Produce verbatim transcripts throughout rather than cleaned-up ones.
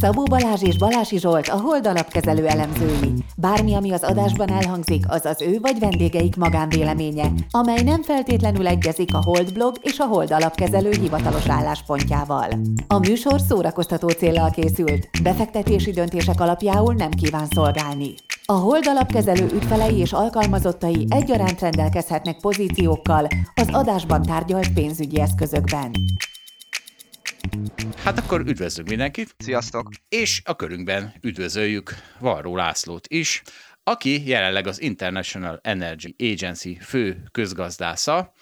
Szabó Balázs és Balási Zsolt a Hold Alapkezelő elemzői. Bármi, ami az adásban elhangzik, az az ő vagy vendégeik magánvéleménye, amely nem feltétlenül egyezik a Hold blog és a Hold Alapkezelő hivatalos álláspontjával. A műsor szórakoztató céllal készült, befektetési döntések alapjául nem kíván szolgálni. A Hold Alapkezelő ügyfelei és alkalmazottai egyaránt rendelkezhetnek pozíciókkal az adásban tárgyalt pénzügyi eszközökben. Hát akkor üdvözlünk mindenkit. Sziasztok! És a körünkben üdvözöljük Varró Lászlót is, aki jelenleg az International Energy Agency fő közgazdásza.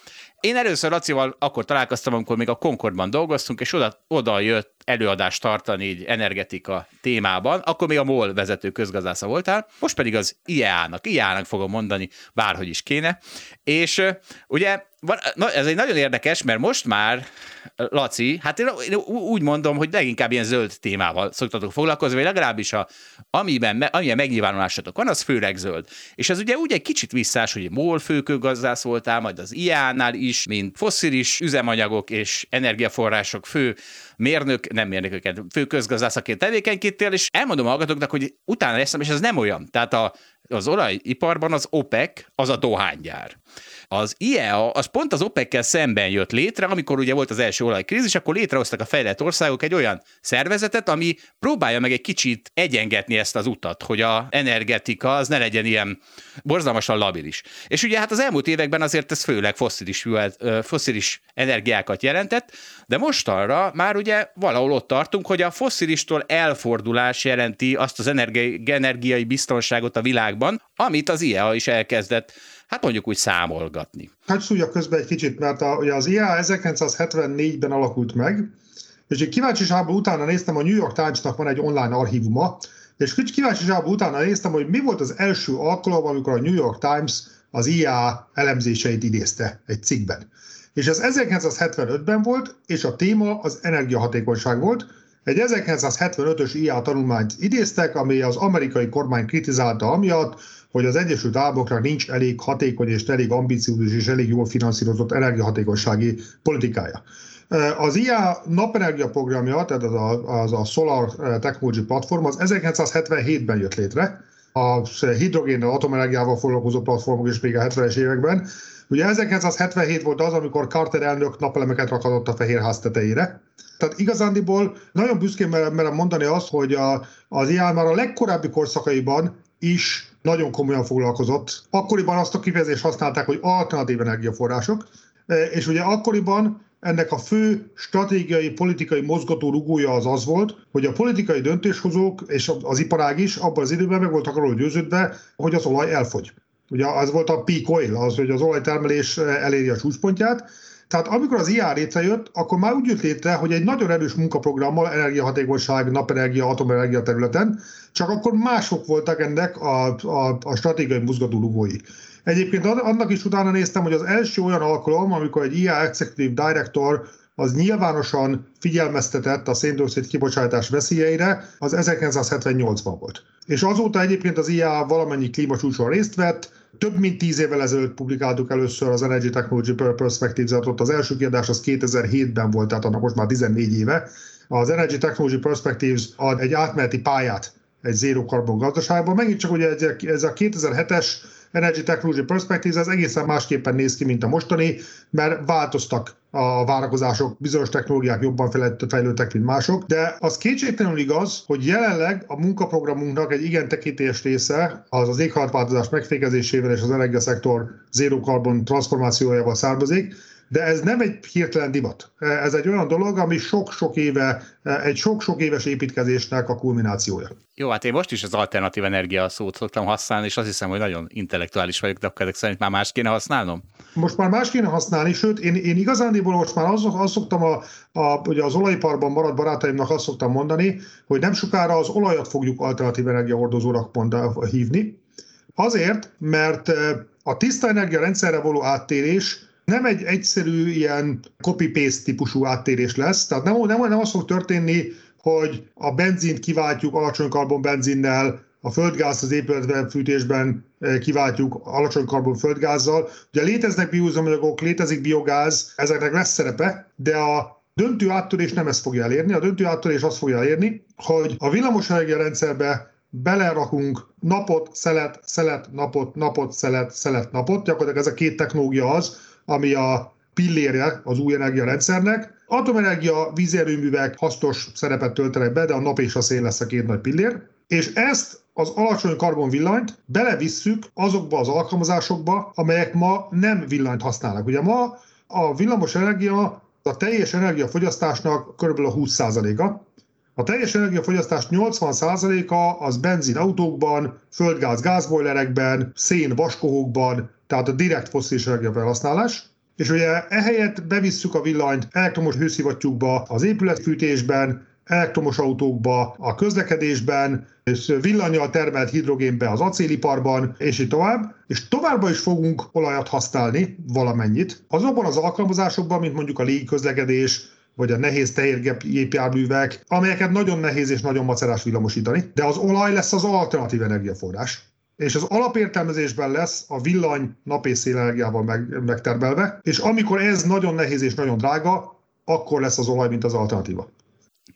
Én először Lacival akkor találkoztam, amikor még a Concordban dolgoztunk, és oda, oda jött előadást tartani így energetika témában, akkor még a MOL vezető közgazdásza voltál, most pedig az i e á-nak, i e á-nak fogom mondani, bárhogy is kéne. És ugye na, ez egy nagyon érdekes, mert most már, Laci, hát én úgy mondom, hogy leginkább ilyen zöld témával szoktatok foglalkozni, vagy legalábbis a, amiben, amilyen megnyilvánulásatok van, az főleg zöld. És ez ugye úgy egy kicsit visszás, hogy MOL főközgazdász voltál, majd az i e á-nál is, mint fosszilis üzemanyagok és energiaforrások fő mérnök, nem mérnököket, főközgazdászaként tevékenykedtél, és elmondom hallgatóknak, hogy utána leszem, és ez nem olyan. Tehát a az olajiparban az OPEC, az a dohánygyár. Az i e á az pont az OPEC-kel szemben jött létre, amikor ugye volt az első olajkrízis, akkor létrehoztak a fejlett országok egy olyan szervezetet, ami próbálja meg egy kicsit egyengetni ezt az utat, hogy a energetika az ne legyen ilyen borzalmasan labilis. És ugye hát az elmúlt években azért ez főleg fosszilis, fosszilis energiákat jelentett, de mostanra már ugye valahol ott tartunk, hogy a fosszilistól elfordulás jelenti azt az energi- energiai biztonságot a világban, amit az i e á is elkezdett, hát mondjuk úgy számolgatni. Hát súlya közben egy kicsit, mert a, ugye az i e á ezerkilencszázhetvennégyben alakult meg, és egy kíváncsiságban utána néztem, a New York Timesnak van egy online archívuma, és kíváncsiságban utána néztem, hogy mi volt az első alkalom, amikor a New York Times az i e á elemzéseit idézte egy cikkben. És ez ezerkilencszázhetvenötben volt, és a téma az energiahatékonyság volt. Egy ezerkilencszázhetvenötös i e á tanulmányt idéztek, ami az amerikai kormány kritizálta amiatt, hogy az Egyesült Államoknak nincs elég hatékony és elég ambiciózus és elég jól finanszírozott energiahatékonysági politikája. Az i e á napenergia programja, tehát az a, az a Solar Technology platform, az ezerkilencszázhetvenhétben jött létre, a hidrogénnel, atomenergiával foglalkozó platformok is még a hetvenes években. Ugye ezerkilencszázhetvenhét volt az, amikor Carter elnök napelemeket rakhatott a Fehérház tetejére. Tehát igazándiból nagyon büszkén merem mondani azt, hogy a, az i e á már a legkorábbi korszakaiban is nagyon komolyan foglalkozott. Akkoriban azt a kifejezést használták, hogy alternatív energiaforrások, és ugye akkoriban ennek a fő stratégiai, politikai mozgatórugója az az volt, hogy a politikai döntéshozók és az iparág is abban az időben meg voltak arról győződve, hogy az olaj elfogy. Ugye az volt a peak oil, az, hogy az olajtermelés eléri a csúcspontját. Tehát amikor az i e á létrejött, akkor már úgy jött létre, hogy egy nagyon erős munkaprogrammal energiahatékonyság, napenergia, atomenergia területen, csak akkor mások voltak ennek a, a, a stratégiai mozgatórugói. Egyébként annak is utána néztem, hogy az első olyan alkalom, amikor egy i e á Executive Director az nyilvánosan figyelmeztetett a széndioxid kibocsátás veszélyeire, az ezerkilencszázhetvennyolcban volt. És azóta egyébként az i e á valamennyi klímacsúcson részt vett, több mint tíz évvel ezelőtt publikáltuk először az Energy Technology Perspectives-et, ott az első kiadás az kétezer-hétben volt, tehát annak most már tizennégy éve. Az Energy Technology Perspectives ad egy átmeneti pályát egy zéró karbon gazdaságban. Megint csak ugye ez a kétezer-hetes Energy Technology Perspectives, ez egészen másképpen néz ki, mint a mostani, mert változtak a várakozások, bizonyos technológiák jobban fejlődtek, mint mások, de az kétségtelenül igaz, hogy jelenleg a munkaprogramunknak egy igen tekintélyes része az az éghajlatváltozás megfékezésével és az energiaszektor zéró karbon transzformációjával származik, de ez nem egy hirtelen divat. Ez egy olyan dolog, ami sok-sok éve, egy sok-sok éves építkezésnek a kulminációja. Jó, hát én most is az alternatív energia szót szoktam használni, és azt hiszem, hogy nagyon intellektuális vagyok, de akkor ezek szerint már más kéne használnom? Most már más kéne használni, sőt, én, én igazándiból most már azt, azt szoktam, a, a, ugye az olajiparban maradt barátaimnak azt szoktam mondani, hogy nem sokára az olajat fogjuk alternatív energiahordozónak hívni. Azért, mert a tiszta energiarendszerre való áttérés nem egy egyszerű ilyen copy-paste típusú áttérés lesz, tehát nem, nem, nem az fog történni, hogy a benzint kiváltjuk alacsony karbon benzinnel, a földgáz az épületben fűtésben kiváltjuk alacsony karbon földgázzal. Ugye léteznek bioüzemanyagok, létezik biogáz, ezeknek lesz szerepe, de a döntő áttörés nem ezt fogja elérni. A döntő áttörés azt fogja elérni, hogy a villamosenergia rendszerbe belerakunk napot, szelet, szelet, napot, napot, szelet, szelet, napot. Gyakorlatilag ez a két technológia az, ami a pillérje az új energiarendszernek. Atomenergia, vízerőművek hasznos szerepet töltenek be, de a nap és a szél lesz a két nagy pillér. És ezt az alacsony karbon villanyt belevisszük azokba az alkalmazásokba, amelyek ma nem villanyt használnak. Ugye ma a villamos energia a teljes energiafogyasztásnak kb. húsz százaléka. A teljes energiafogyasztás nyolcvan százaléka az benzin autókban, földgáz gázbojlerekben, szén vaskohókban, tehát a direkt fosszilis energiafelhasználás. És ugye ehelyett bevisszük a villanyt elektromos hőszivattyúkba, az épületfűtésben, elektromos autókba, a közlekedésben, és villannyal termelt hidrogénbe az acéliparban, és így tovább. És továbbá is fogunk olajat használni valamennyit. Azokban az alkalmazásokban, mint mondjuk a légiközlekedés, vagy a nehéz tehergépjárművek, amelyeket nagyon nehéz és nagyon macerás villamosítani. De az olaj lesz az alternatív energiaforrás. És az alapértelmezésben lesz a villany nap és szélenergiával meg, megtermelve, és amikor ez nagyon nehéz és nagyon drága, akkor lesz az olaj, mint az alternatíva.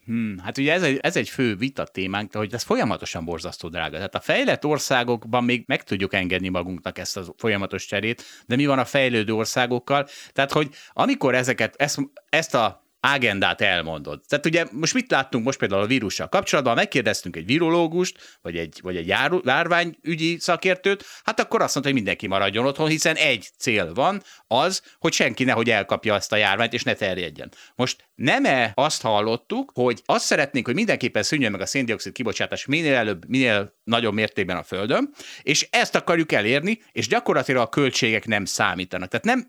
Hmm, hát ugye ez egy, ez egy fő vita témánk, hogy ez folyamatosan borzasztó drága. Tehát a fejlett országokban még meg tudjuk engedni magunknak ezt a folyamatos cserét, de mi van a fejlődő országokkal? Tehát, hogy amikor ezeket, ezt, ezt a agendát elmondod. Tehát ugye most mit láttunk most például a vírussal kapcsolatban, megkérdeztünk egy virológust, vagy egy, vagy egy jár, járványügyi szakértőt, hát akkor azt mondta, hogy mindenki maradjon otthon, hiszen egy cél van, az, hogy senki nehogy elkapja ezt a járványt, és ne terjedjen. Most nem-e azt hallottuk, hogy azt szeretnénk, hogy mindenképpen szűnjön meg a szén-dioxid kibocsátás minél előbb, minél nagyobb mértékben a Földön, és ezt akarjuk elérni, és gyakorlatilag a költségek nem számítanak. Tehát nem...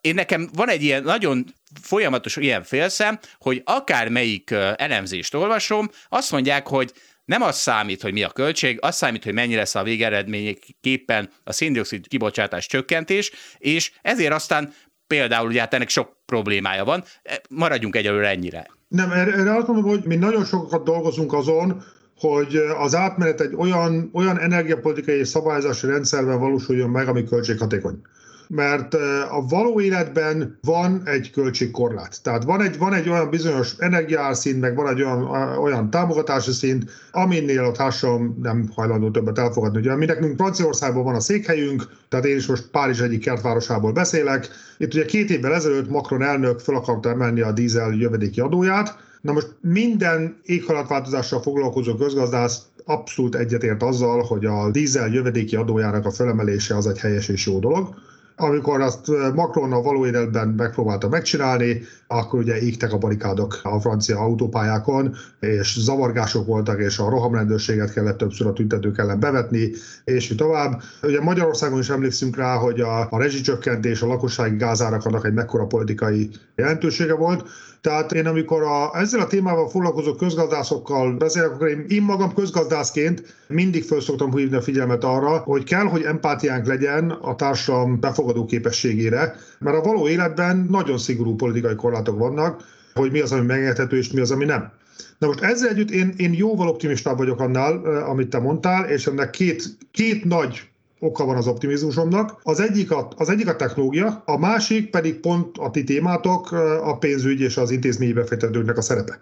Én nekem van egy ilyen nagyon folyamatos ilyen félszem, hogy akármelyik elemzést olvasom, azt mondják, hogy nem az számít, hogy mi a költség, az számít, hogy mennyi lesz a végeredményképpen a szén-dioxid kibocsátás csökkentés, és ezért aztán például ugye hát ennek sok problémája van. Maradjunk egyelőre ennyire. Nem, erre azt mondom, hogy mi nagyon sokat dolgozunk azon, hogy az átmenet egy olyan, olyan energiapolitikai és szabályozási rendszerben valósuljon meg, ami költséghatékony. Mert a való életben van egy költségkorlát. Tehát van egy, van egy olyan bizonyos energiaárszint, meg van egy olyan, olyan támogatási szint, aminél a társadalom nem hajlandó többet elfogadni. Ugye mi nekünk Franciaországban van a székhelyünk, tehát én is most Párizs egyik kertvárosából beszélek. Itt ugye két évvel ezelőtt Macron elnök fel akarta emelni a dízel jövedéki adóját. Na most minden éghajlatváltozással foglalkozó közgazdász abszolút egyetért azzal, hogy a dízel jövedéki adójának a fölemelése az egy helyes és jó dolog. Amikor azt Macronnal való életben megpróbálta megcsinálni, akkor ugye égtek a barikádok a francia autópályákon, és zavargások voltak, és a rohamrendőrséget kellett többször a tüntetők ellen bevetni, és így tovább. Ugye Magyarországon is emlékszünk rá, hogy a, a rezsicsökkentés, a lakossági gázáraknak egy mekkora politikai jelentősége volt. Tehát én amikor a, ezzel a témával foglalkozó közgazdászokkal beszélek, akkor én, én magam közgazdászként mindig föl szoktam hívni a figyelmet arra, hogy kell, hogy empátiánk legyen a társadalom befogadó képességére, mert a való életben nagyon szigorú politikai korlátok vannak, hogy mi az, ami megengedhető, és mi az, ami nem. Na most ezzel együtt én, én jóval optimistább vagyok annál, amit te mondtál, és ennek két, két nagy oka van az optimizmusomnak. Az egyik a, az egyik a technológia, a másik pedig pont a ti témátok, a pénzügy és az intézményi befektetőknek a szerepe.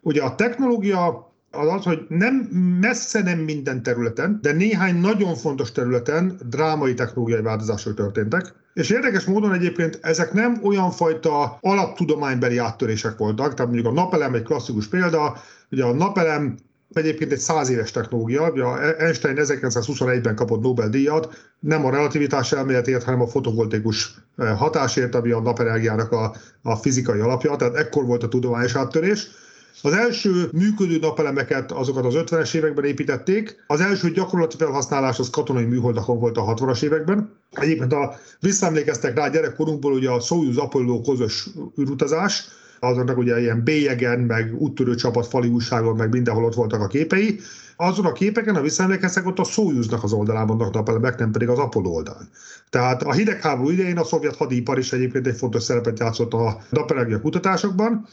Ugye a technológia az az, hogy nem, messze nem minden területen, de néhány nagyon fontos területen drámai technológiai változások történtek. És érdekes módon egyébként ezek nem olyan fajta alaptudománybeli áttörések voltak, tehát mondjuk a napelem egy klasszikus példa, ugye a napelem egyébként egy száz éves technológia, Einstein ezerkilencszázhuszonegyben kapott Nobel-díjat, nem a relativitás elméletért, hanem a fotovoltaikus hatásért, ami a napenergiának a, a fizikai alapja, tehát ekkor volt a tudományos áttörés. Az első működő napelemeket azokat az ötvenes években építették, az első gyakorlati felhasználás az katonai műholdakon volt a hatvanas években. Egyébként a, visszaemlékeztek rá gyerekkorunkból, ugye a Soyuz Apollo közös űrutazás, azoknak ugye ilyen bélyegen, meg úttörő csapat fali újságon, meg mindenhol ott voltak a képei. Azon a képeken, ha visszaemlékeztek, ott a Soyuznak az oldalán vannak napelemek, nem pedig az Apollo oldalán. Tehát a hidegháború idején a szovjet hadipar is egyébként egy fontos szerepet játszott a napenergia kutatásokban.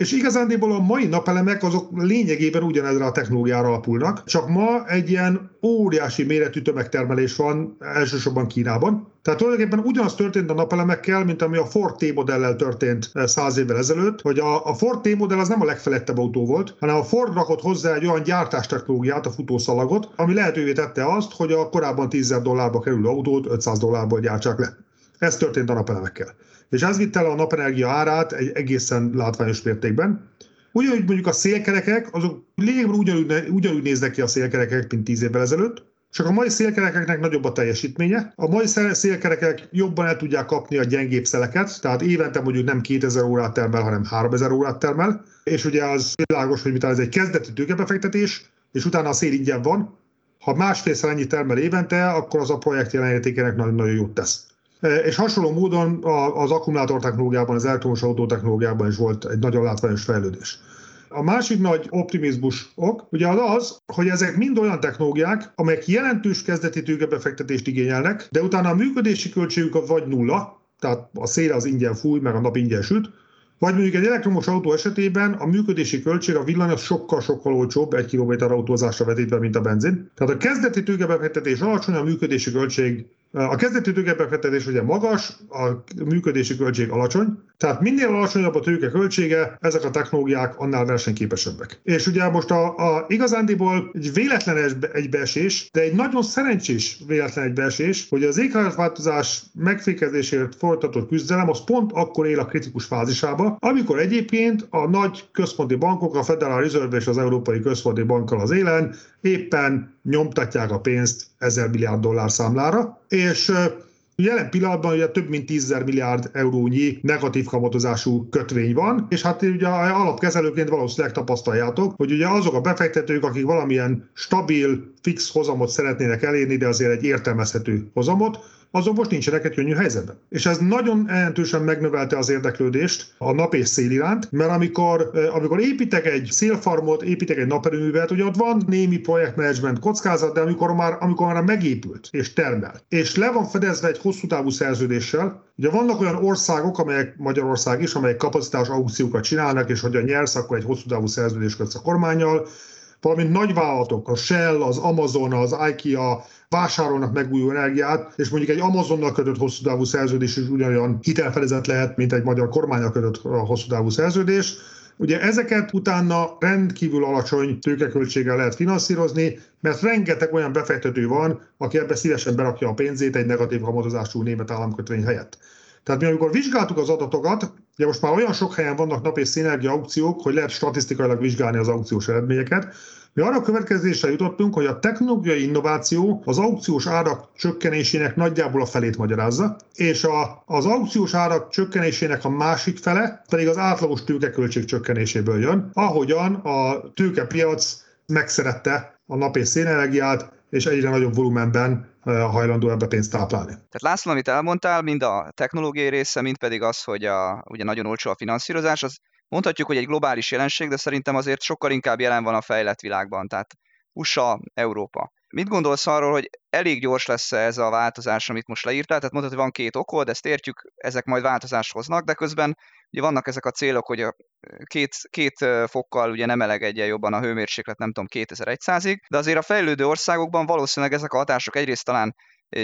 És igazándiból a mai napelemek azok lényegében ugyanezre a technológiára alapulnak, csak ma egy ilyen óriási méretű tömegtermelés van, elsősorban Kínában. Tehát tulajdonképpen ugyanaz történt a napelemekkel, mint ami a Ford T-modellel történt száz évvel ezelőtt, hogy a Ford T-modell az nem a legfelettebb autó volt, hanem a Ford rakott hozzá egy olyan gyártástechnológiát, a futószalagot, ami lehetővé tette azt, hogy a korábban tízezer dollárba kerülő autót ötszáz dollárból gyártsák le. Ez történt a napelemekkel. És ez vitte le a napenergia árát egy egészen látványos mértékben. Ugyanúgy mondjuk a szélkerekek, azok lényegben ugyanúgy, ugyanúgy néznek ki a szélkerekek, mint tíz évvel ezelőtt, csak a mai szélkerekeknek nagyobb a teljesítménye. A mai szélkerekek jobban el tudják kapni a gyengébb szeleket, tehát évente mondjuk nem kétezer órát termel, hanem háromezer órát termel, és ugye az világos, hogy miután ez egy kezdeti tőkebefektetés, és utána a szél ingyen van, ha másfélszer ennyit termel évente, akkor az a projekt jelenértékének nagyon-nagyon jót tesz. És hasonló módon az akkumulátortechnológiában, az elektromos autótechnológiában is volt egy nagyon látványos fejlődés. A másik nagy optimizmus ok ugye az az, hogy ezek mind olyan technológiák, amelyek jelentős kezdeti tőkebefektetést igényelnek, de utána a működési költségük vagy nulla, tehát a szél az ingyen fúj, meg a nap ingyen süt, vagy mondjuk egy elektromos autó esetében a működési költség, a villany az sokkal-sokkal olcsóbb egy kilométer autózásra vetítve, mint a benzin. Tehát a kezdeti tőkebefektetés alacsony, a működési költség A kezdeti tőkebefektetés ugye magas, a működési költség alacsony, tehát minél alacsonyabb a tőke költsége, ezek a technológiák annál versenyképesebbek. És ugye most a, a igazándiból egy véletlen egybeesés, de egy nagyon szerencsés véletlen egybeesés, hogy az éghajlatváltozás megfékezésért folytatott küzdelem az pont akkor él a kritikus fázisába, amikor egyébként a nagy központi bankok, a Federal Reserve és az Európai Központi Bankkal az élen éppen nyomtatják a pénzt ezer milliárd dollár számlára, és jelen pillanatban ugye több mint tízezer milliárd eurónyi negatív kamatozású kötvény van, és hát ugye alapkezelőként valószínűleg tapasztaljátok, hogy ugye azok a befektetők, akik valamilyen stabil, fix hozamot szeretnének elérni, de azért egy értelmezhető hozamot, azok most nincsenek egy könnyű helyzetben. És ez nagyon jelentősen megnövelte az érdeklődést a nap és szél iránt, mert amikor, amikor építek egy szélfarmot, építek egy naperőművet, ugye ott van némi projektmenedzsment kockázat, de amikor már, amikor már megépült és termel, és le van fedezve egy hosszú távú szerződéssel, ugye vannak olyan országok, amelyek Magyarország is, amelyek kapacitás aukciókat csinálnak, és hogyha nyersz, akkor egy hosszú távú szerződést kötsz a kormánnyal, valamint nagyvállalatok, a Shell, az Amazon, az IKEA vásárolnak megújuló energiát, és mondjuk egy Amazonnal kötött hosszú távú szerződés is ugyanolyan hitelfedezet lehet, mint egy magyar kormánnyal kötött hosszú távú szerződés. Ugye ezeket utána rendkívül alacsony tőkeköltséggel lehet finanszírozni, mert rengeteg olyan befektető van, aki ebbe szívesen berakja a pénzét egy negatív kamatozású német államkötvény helyett. Tehát mi, amikor vizsgáltuk az adatokat, ugye most már olyan sok helyen vannak nap- és szélenergia aukciók, hogy lehet statisztikailag vizsgálni az aukciós eredményeket. Mi arra a következésre jutottunk, hogy a technológiai innováció az aukciós árak csökkenésének nagyjából a felét magyarázza, és a, az aukciós árak csökkenésének a másik fele pedig az átlagos tőkeköltség csökkenéséből jön, ahogyan a tőkepiac megszerette a nap- és szélenergiát, és egyre nagyobb volumenben hajlandó ebbe pénzt táplálni. Tehát László, amit elmondtál, mind a technológiai része, mind pedig az, hogy a, ugye nagyon olcsó a finanszírozás, az mondhatjuk, hogy egy globális jelenség, de szerintem azért sokkal inkább jelen van a fejlett világban, tehát u es á, Európa. Mit gondolsz arról, hogy elég gyors lesz ez a változás, amit most leírtál? Tehát mondhatod, hogy van két okod, ezt értjük, ezek majd változást hoznak, de közben ugye vannak ezek a célok, hogy a két, két fokkal ugye nem melegedjen jobban a hőmérséklet, nem tudom, kétezer-százig, de azért a fejlődő országokban valószínűleg ezek a hatások egyrészt talán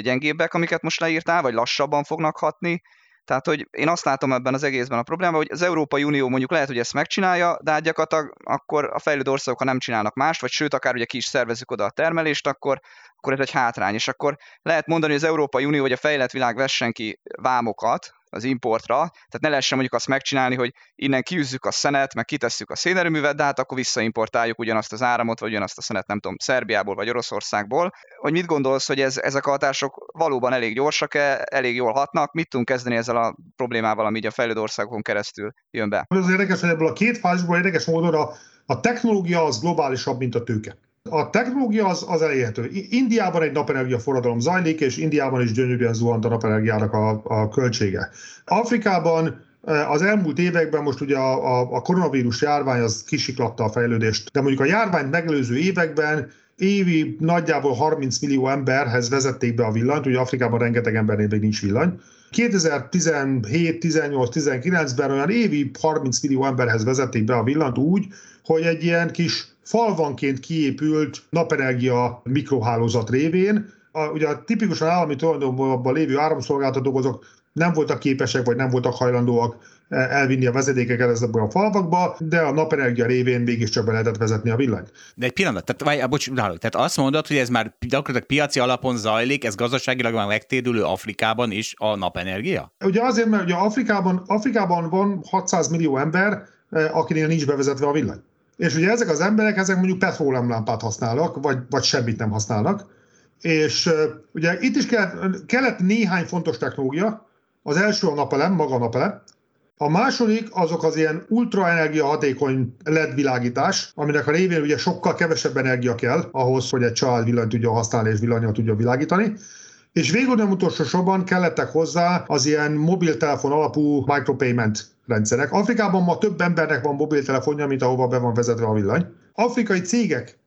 gyengébbek, amiket most leírtál, vagy lassabban fognak hatni. Tehát, hogy én azt látom ebben az egészben a problémában, hogy az Európai Unió mondjuk lehet, hogy ezt megcsinálja, de gyakorlatilag akkor a fejlődő országok, ha nem csinálnak mást, vagy sőt, akár ugye ki is szervezzük oda a termelést, akkor, akkor ez egy hátrány. És akkor lehet mondani, hogy az Európai Unió vagy a fejlett világ vessen ki vámokat az importra, tehát ne lehessen mondjuk azt megcsinálni, hogy innen kiűzzük a szenet, meg kitesszük a szénerőművet, de hát akkor visszaimportáljuk ugyanazt az áramot, vagy ugyanazt a szenet, nem tudom, Szerbiából vagy Oroszországból. Hogy mit gondolsz, hogy ez, ezek a hatások valóban elég gyorsak-e, elég jól hatnak? Mit tudunk kezdeni ezzel a problémával, ami így a fejlődő országokon keresztül jön be? Az érdekes, hogy ebből a két fázisból érdekes módon a, a technológia az globálisabb, mint a tőke. A technológia az, az elérhető. Indiában egy napenergia forradalom zajlik, és Indiában is gyönyörűen zuhant a napenergiának a, a költsége. Afrikában az elmúlt években most ugye a, a, a koronavírus járvány az kisiklatta a fejlődést, de mondjuk a járványt megelőző években évi nagyjából harminc millió emberhez vezették be a villanyt, ugye Afrikában rengeteg embernél még nincs villany, kétezer-tizenhét, tizennyolc, tizenkilencben olyan évi harminc millió emberhez vezették be a villanyt úgy, hogy egy ilyen kis falvanként kiépült napenergia mikrohálózat révén, a, ugye a tipikusan állami tulajdonban lévő áramszolgáltatók azok nem voltak képesek, vagy nem voltak hajlandóak elvinni a vezetékeket ezekből a falvakba, de a napenergia révén mégiscsak be lehetett vezetni a villanyt. De egy pillanat, tehát, vagy, bocs, náluk, tehát azt mondod, hogy ez már gyakorlatilag piaci alapon zajlik, ez gazdaságilag már megtérülő Afrikában is a napenergia? Ugye azért, mert ugye Afrikában, Afrikában van hatszáz millió ember, akinél nincs bevezetve a villany. És ugye ezek az emberek, ezek mondjuk petróleumlámpát használnak, vagy, vagy semmit nem használnak. És ugye itt is kellett, kellett néhány fontos technológia. Az első a napelem, maga a napelem. A második azok az ilyen ultraenergiahatékony el é dé világítás, aminek a révén ugye sokkal kevesebb energia kell ahhoz, hogy egy család villanyt tudja használni és villannyal tudja világítani. És végül nem utolsó sorban kellettek hozzá az ilyen mobiltelefon alapú micropayment rendszerek. Afrikában ma több embernek van mobiltelefonja, mint ahova be van vezetve a villany. Afrikai cégek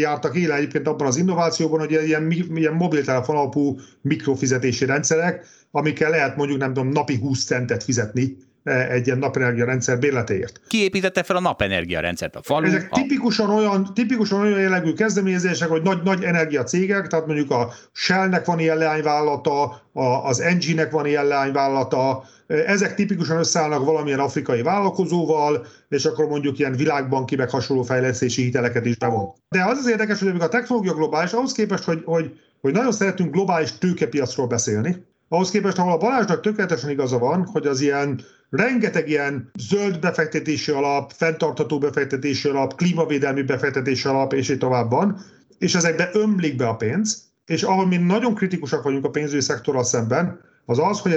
jártak élen egyébként abban az innovációban, hogy ilyen, ilyen mobiltelefon alapú mikrofizetési rendszerek, amikkel lehet mondjuk nem tudom napi húsz centet fizetni egy ilyen napenergia rendszer bérletéért. Ki építette fel a napenergia rendszert? A falu? Ezek a... tipikusan olyan, tipikusan olyan jellegű kezdeményezések, hogy nagy, nagy energiacégek, tehát mondjuk a Shellnek van ilyen leányvállalata, az en gének van ilyen leányvállalata, ezek tipikusan összeállnak valamilyen afrikai vállalkozóval, és akkor mondjuk ilyen világbanki meg hasonló fejlesztési hiteleket is bevon. De az az érdekes, hogy amikor a technológia globális, ahhoz képest, hogy, hogy, hogy nagyon szeretünk globális tőkepiacról beszélni, ahhoz képest, ahol a Balázsnak tökéletesen igaza van, hogy az ilyen rengeteg ilyen zöld befektetési alap, fenntartható befektetési alap, klímavédelmi befektetési alap, és így tovább van, és ezekbe ömlik be a pénz, és ahol mi nagyon kritikusak vagyunk a pénzügyi szektorral szemben, az az, hogy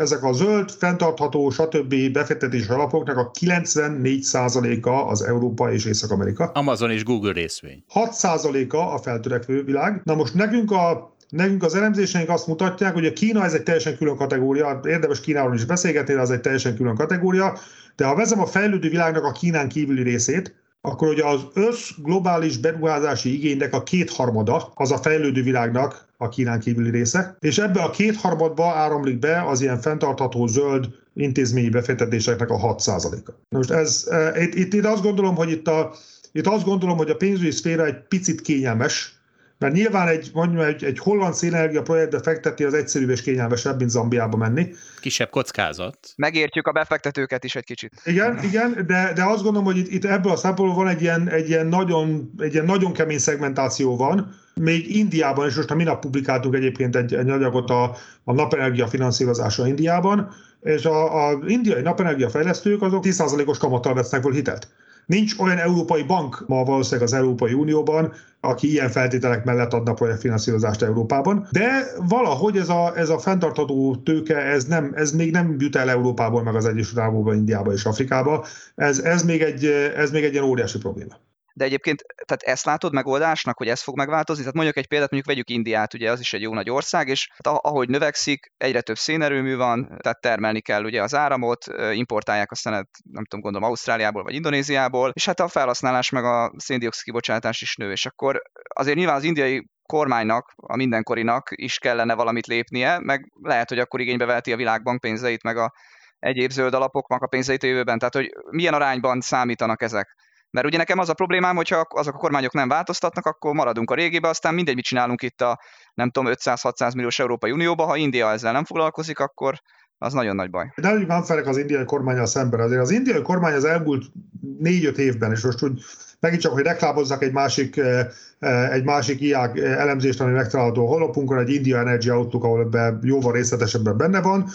ezek a zöld, fenntartható, stb. Befektetési alapoknak a kilencvennégy százaléka az Európa és Észak-Amerika. Amazon és Google részvény. hat százaléka a feltörekvő világ. Na most nekünk a Nekünk az elemzéseink azt mutatják, hogy a Kína ez egy teljesen külön kategória, érdemes Kínáról is beszélgetni, de az egy teljesen külön kategória, de ha vezem a fejlődő világnak a Kínán kívüli részét, akkor ugye az össz globális beruházási igénynek a kétharmada az a fejlődő világnak a Kínán kívüli része, és ebbe a kétharmadba áramlik be az ilyen fenntartható zöld intézményi befektetéseknek a hat százaléka. Most ez, itt, itt, itt, azt gondolom, hogy itt, a, itt azt gondolom, hogy a pénzügyi szféra egy picit kényelmes, mert nyilván egy, mondjuk, egy, egy holland szélenergia projektbe fektetni az egyszerűbb és kényelmesebb, mint Zambiába menni. Kisebb kockázat. Megértjük a befektetőket is egy kicsit. Igen, igen, de, de azt gondolom, hogy itt, itt ebből a szempontból van egy ilyen, egy, ilyen nagyon, egy ilyen nagyon kemény szegmentáció van. Még Indiában, és most a minap publikáltunk egyébként egy, egy anyagot a, a napenergia finanszírozása Indiában, és az indiai napenergia fejlesztők azok tíz százalékos kamattal vesznek föl hitelt. Nincs olyan európai bank ma valószínűleg az Európai Unióban, aki ilyen feltételek mellett adna projektfinanszírozást Európában, de valahogy ez a, ez a fenntartható tőke, ez, nem, ez még nem jut el Európából, meg az Egyesült Államokban, Indiába és Afrikába. Ez, ez, még egy, ez még egy ilyen óriási probléma. De egyébként, tehát ezt látod megoldásnak, hogy ez fog megváltozni? Tehát mondjuk egy példát, mondjuk vegyük Indiát, ugye az is egy jó nagy ország, és hát ahogy növekszik, egyre több szénerőmű van, tehát termelni kell ugye az áramot, importálják aztán, nem tudom, gondolom Ausztráliából vagy Indonéziából, és hát a felhasználás meg a szén-dioxid kibocsátás is nő, és akkor azért nyilván az indiai kormánynak, a mindenkorinak is kellene valamit lépnie, meg lehet, hogy akkor igénybe veheti a világbank pénzeit, meg a egyéb zöld alapoknak a pénzeit a jövőben, tehát hogy milyen arányban számítanak ezek. Mert ugye nekem az a problémám, hogyha azok a kormányok nem változtatnak, akkor maradunk a régibe, aztán mindegy, mit csinálunk itt a nem tudom, ötszáz-hatszáz milliós Európai Unióba, ha India ezzel nem foglalkozik, akkor az nagyon nagy baj. De nem felek az indiai kormánnyal szemben. Azért az indiai kormány az elmúlt négy-öt évben, és most úgy megint csak, hogy reklámozzak egy másik, egy másik i á elemzést, ami megtalálható a honlapunkon, egy India Energy Outlook, ahol ebben jóval részletesebben benne van.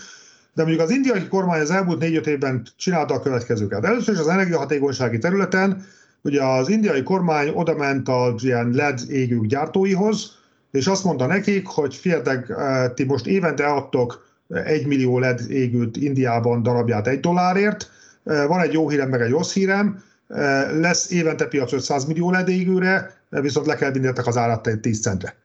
De mondjuk az indiai kormány az elmúlt négy-öt évben csinálta a következőket. Először is az energiahatékonysági területen, ugye az indiai kormány odament az ilyen el é dé égők gyártóihoz, és azt mondta nekik, hogy figyeltek, ti most évente adtok egymillió el é dé égőt Indiában darabját egy dollárért, van egy jó hírem, meg egy rossz hírem, lesz évente piac ötszáz millió el é dé égőre, viszont le kell vinnetek az árat tíz centre.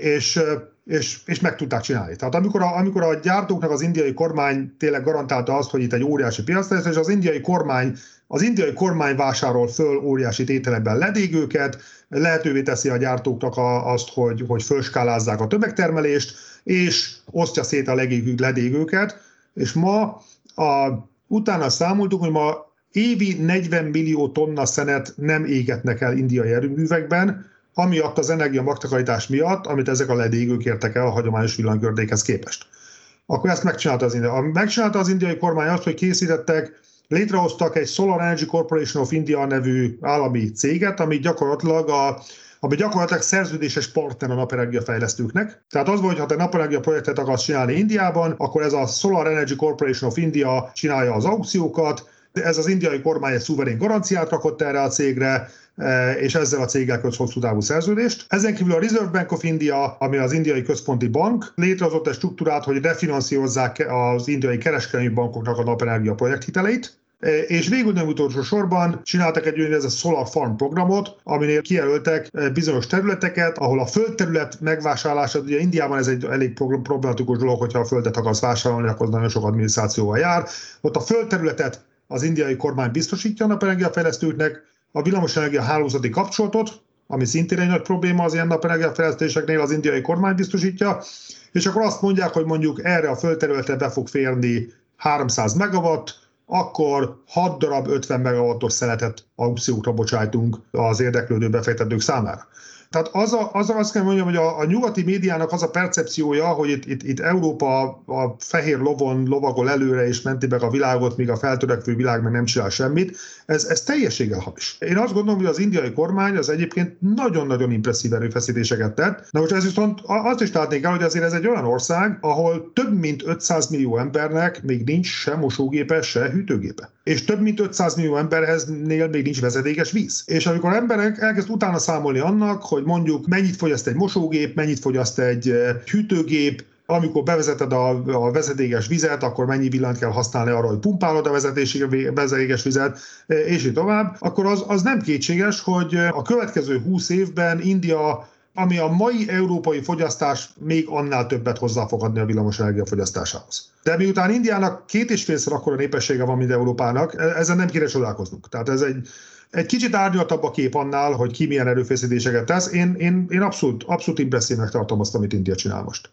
És... és, és meg tudták csinálni. Tehát amikor a, amikor a gyártóknak az indiai kormány tényleg garantálta azt, hogy itt egy óriási piac lesz, és az indiai kormány, az indiai kormány vásárol föl óriási tételekben ledégőket, lehetővé teszi a gyártóknak a, azt, hogy, hogy fölskálázzák a tömegtermelést, és osztja szét a ledégőket, és ma a, utána számoltuk, hogy ma évi negyven millió tonna szenet nem égetnek el indiai erőművekben, amiatt az energia megtakarítás miatt, amit ezek a ledégők értek el a hagyományos villanygördékhez képest. Akkor ezt megcsinálta az indiai. Megcsinálta az indiai kormány azt, hogy készítettek, létrehoztak egy Solar Energy Corporation of India nevű állami céget, ami gyakorlatilag a ami gyakorlatilag szerződéses partner a napenergia fejlesztőknek. Tehát az volt, hogy ha te napenergia projektet akarsz csinálni Indiában, akkor ez a Solar Energy Corporation of India csinálja az aukciókat, de ez az indiai kormány egy szuverén garanciát rakott erre a cégre, és ezzel a céggel kötött hosszú távú szerződést. Ezen kívül a Reserve Bank of India, ami az indiai központi bank, létrehozott egy struktúrát, hogy refinanszírozzák az indiai kereskedelmi bankoknak a napenergia projekthiteleit, és végül nem utolsó sorban csináltak egy olyan ez a Solar Farm programot, aminél kijelöltek bizonyos területeket, ahol a földterület megvásárlása, ugye Indiában ez egy elég problematikus dolog, hogyha a földet akarsz vásárolni, akkor nagyon sok adminisztrációval jár. Ott a földterületet az indiai kormány biztosítja a napenergiafejlesztőknek, a villamosenergia hálózati kapcsolatot, ami szintén egy nagy probléma az ilyen napenergiafejlesztéseknél, az indiai kormány biztosítja, és akkor azt mondják, hogy mondjuk erre a földterületre be fog férni háromszáz megawatt, akkor hat darab ötven megawattos szeletet aukciókra bocsájtunk az érdeklődő befektetők számára. Tehát az a, az, azt kell mondjam, hogy a, a nyugati médiának az a percepciója, hogy itt, itt, itt Európa a fehér lovon lovagol előre és menti meg a világot, míg a feltörekvő világ meg nem csinál semmit, ez, ez teljességgel hamis. Én azt gondolom, hogy az indiai kormány az egyébként nagyon-nagyon impresszív erőfeszítéseket tett. Na most ez viszont azt is látnék el, hogy azért ez egy olyan ország, ahol több mint ötszáz millió embernek még nincs se mosógépe, se hűtőgépe. És több mint ötszáz millió embernél még nincs vezetékes víz. És amikor emberek elkezd utána számolni annak, hogy mondjuk mennyit fogyaszt egy mosógép, mennyit fogyaszt egy hűtőgép, amikor bevezeted a, a vezetékes vizet, akkor mennyi villanyt kell használni arra, hogy pumpálod a vezetékes vizet, és így tovább, akkor az, az nem kétséges, hogy a következő húsz évben India, ami a mai európai fogyasztás, még annál többet hozzá fog adni a villamosenergia fogyasztásához. De miután Indiának két és félszer akkora népessége van, mint Európának, ezen nem kéne csodálkoznunk. Tehát ez egy Egy kicsit árnyaltabb a kép annál, hogy ki milyen erőfeszítéseket tesz. Én, én, én abszolút, abszolút impresszívnek tartom azt, amit India csinál most.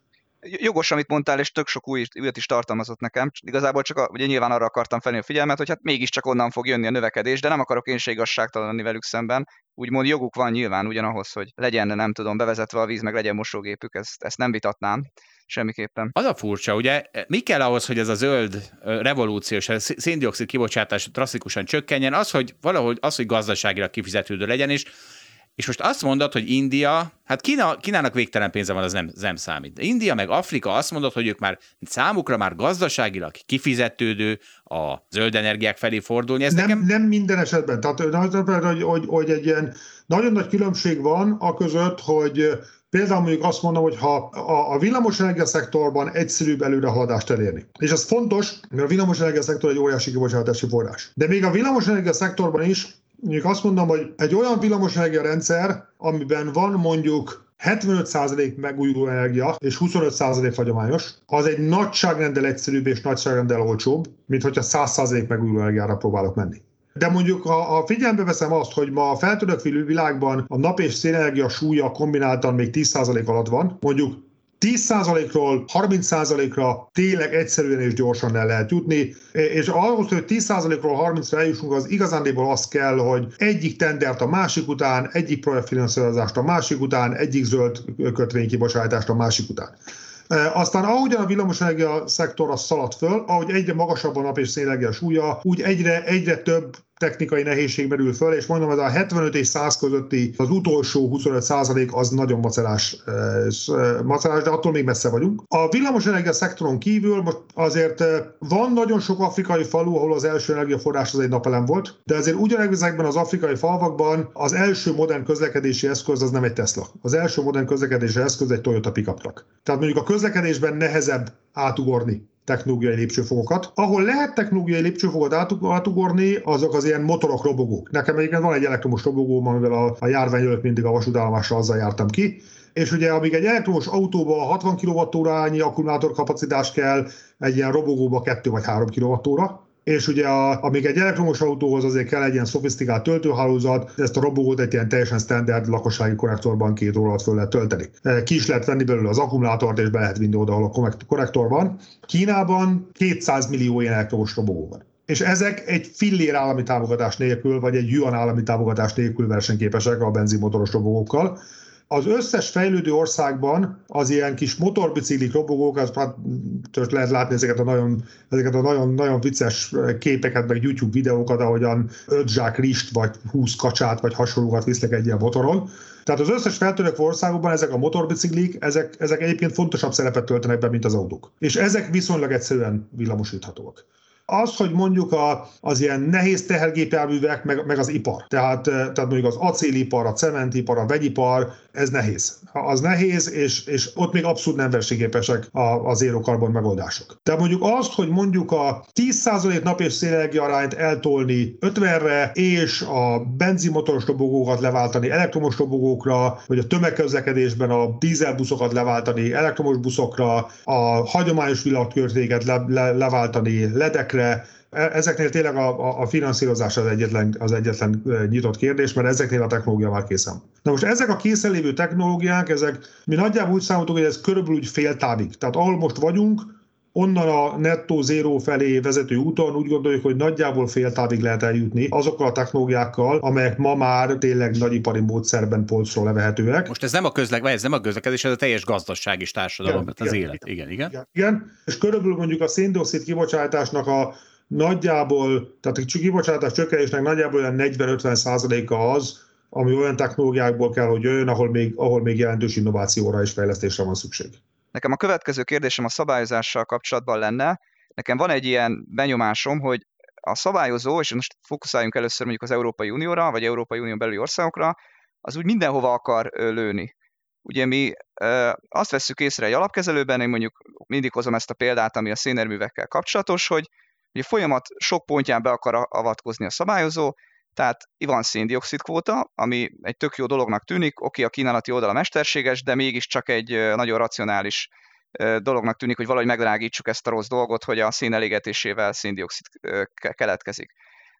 Jogos, amit mondtál, és tök sok új, újat is tartalmazott nekem. Igazából csak a, ugye nyilván arra akartam felni a figyelmet, hogy hát mégiscsak onnan fog jönni a növekedés, de nem akarok én se igazságtalan lenni velük szemben. Úgymond joguk van nyilván ugyanahhoz, hogy legyen, nem tudom, bevezetve a víz, meg legyen mosógépük, ezt, ezt nem vitatnám. Semmiképpen. Az a furcsa, ugye, mi kell ahhoz, hogy ez a zöld revolúció és a szén-dioxid kibocsátás drasztikusan csökkenjen, az, hogy valahogy az, hogy gazdaságilag kifizetődő legyen, és, és most azt mondod, hogy India, hát Kína, Kínának végtelen pénze van, az nem, nem számít. De India meg Afrika azt mondod, hogy ők már számukra már gazdaságilag kifizetődő a zöld energiák felé fordulni. Ez nem, nekem... nem minden esetben. Tehát, hogy, hogy, hogy egy ilyen nagyon nagy különbség van a között, hogy például mondjuk azt mondom, hogy ha a villamosenergia szektorban egyszerűbb előrehaladást elérni. És ez fontos, mert a villamosenergia szektor egy óriási kibocsátási forrás. De még a villamosenergia szektorban is, mondjuk azt mondom, hogy egy olyan villamosenergia rendszer, amiben van mondjuk hetvenöt százalék megújuló energia és huszonöt százalék hagyományos, az egy nagyságrendel egyszerűbb és nagyságrendel olcsóbb, mint hogyha száz százalék megújuló energiára próbálok menni. De mondjuk, ha, ha figyelembe veszem azt, hogy ma a feltörekvő világban a nap és szélenergia súlya kombináltan még tíz százalék alatt van, mondjuk tíz százalékról harminc százalékra tényleg egyszerűen és gyorsan el lehet jutni, és ahhoz, hogy tíz százalékról harmincra eljussunk, az igazándiból az kell, hogy egyik tendert a másik után, egyik projektfinanszírozást a másik után, egyik zöld kötvénykibocsátást a másik után. Aztán ahogyan a villamosenergia szektorra szaladt föl, ahogy egyre magasabb a nap és szélenergia súlya, úgy egyre, egyre több technikai nehézség merül föl, és mondom, ez a hetvenöt és száz közötti az utolsó huszonöt százalék az nagyon macerás, macerás, de attól még messze vagyunk. A villamosenergia szektoron kívül most azért van nagyon sok afrikai falu, ahol az első energiaforrás az egy napelem volt, de azért ugyanezekben az afrikai falvakban az első modern közlekedési eszköz az nem egy Tesla. Az első modern közlekedési eszköz egy Toyota pick-up truck. Tehát mondjuk a közlekedésben nehezebb átugorni technológiai lépcsőfokokat. Ahol lehet technológiai lépcsőfokat átugorni, azok az ilyen motorok, robogók. Nekem egyébként van egy elektromos robogóm, amivel a, a járvány előtt mindig a vasútállomásra azzal jártam ki. És ugye amíg egy elektromos autóban hatvan kilowattóra-nyi akkumulátorkapacitás kell, egy ilyen robogóba kettő vagy három kilowattóra. És ugye a, amíg egy elektromos autóhoz azért kell egy ilyen szofisztikált töltőhálózat, ezt a robogót egy ilyen teljesen standard lakossági konnektorban két óra alatt föl lehet tölteni. Ki is lehet venni belőle az akkumulátort, és be lehet vinni oda, ahol a konnektorban. Kínában kétszáz millió ilyen elektromos robogó van. És ezek egy fillér állami támogatás nélkül, vagy egy yuan állami támogatás nélkül versenyképesek a benzinmotoros robogókkal. Az összes fejlődő országban az ilyen kis motorbiciklik, robogók, az, hát, lehet látni ezeket a, nagyon, ezeket a nagyon, nagyon vicces képeket, meg YouTube videókat, ahogyan öt zsák rist, vagy húsz kacsát, vagy hasonlókat visznek egy ilyen motoron. Tehát az összes feltörők országokban ezek a motorbiciklik, ezek, ezek egyébként fontosabb szerepet töltenek be, mint az autók. És ezek viszonylag egyszerűen villamosíthatóak. Az, hogy mondjuk a, az ilyen nehéz tehergépjárművek, meg, meg az ipar. Tehát, tehát mondjuk az acélipar, a cementipar, a vegyipar, ez nehéz. Az nehéz, és, és ott még abszolút nem versenyképesek az zérokarbon megoldások. Tehát mondjuk azt, hogy mondjuk a tíz százalék nap- és szélenergia arányt eltolni ötvenre, és a benzinmotoros robogókat leváltani elektromos robogókra, vagy a tömegközlekedésben a dízelbuszokat leváltani elektromos buszokra, a hagyományos villanykörtéket le, le, leváltani ledekre. Ezeknél tényleg a, a finanszírozás az egyetlen, az egyetlen nyitott kérdés, mert ezeknél a technológia már készen. Na most ezek a készen lévő technológiák, ezek, mi nagyjából úgy számoltuk, hogy ez körülbelül úgy fél távig. Tehát ahol most vagyunk, onnan a nettó zéró felé vezető úton úgy gondoljuk, hogy nagyjából fél távig lehet eljutni azokkal a technológiákkal, amelyek ma már tényleg nagyipari módszerben polcról levehetőek. Most ez nem a közleg, ez nem a közlekedés, ez a teljes gazdaság és társadalom, igen, az igen, élet. Igen, igen. Igen, igen. És körülbelül mondjuk a szén-dioxid kibocsátásnak a nagyjából, tehát a kibocsátás csökkenésnek nagyjából olyan negyven-ötven százaléka az, ami olyan technológiákból kell, hogy jöjjön, ahol még, ahol még jelentős innovációra és fejlesztésre van szükség. Nekem a következő kérdésem a szabályozással kapcsolatban lenne. Nekem van egy ilyen benyomásom, hogy a szabályozó, és most fókuszáljunk először mondjuk az Európai Unióra, vagy Európai Unión belüli országokra, az úgy mindenhova akar lőni. Ugye mi azt vesszük észre egy alapkezelőben, én mondjuk mindig hozom ezt a példát, ami a szénerművekkel kapcsolatos, hogy a folyamat sok pontján be akar avatkozni a szabályozó, tehát van szén-dioxid kvóta, ami egy tök jó dolognak tűnik, oké, a kínálati oldala mesterséges, de mégiscsak egy nagyon racionális dolognak tűnik, hogy valahogy megdrágítsuk ezt a rossz dolgot, hogy a szén elégetésével szén-dioxid keletkezik.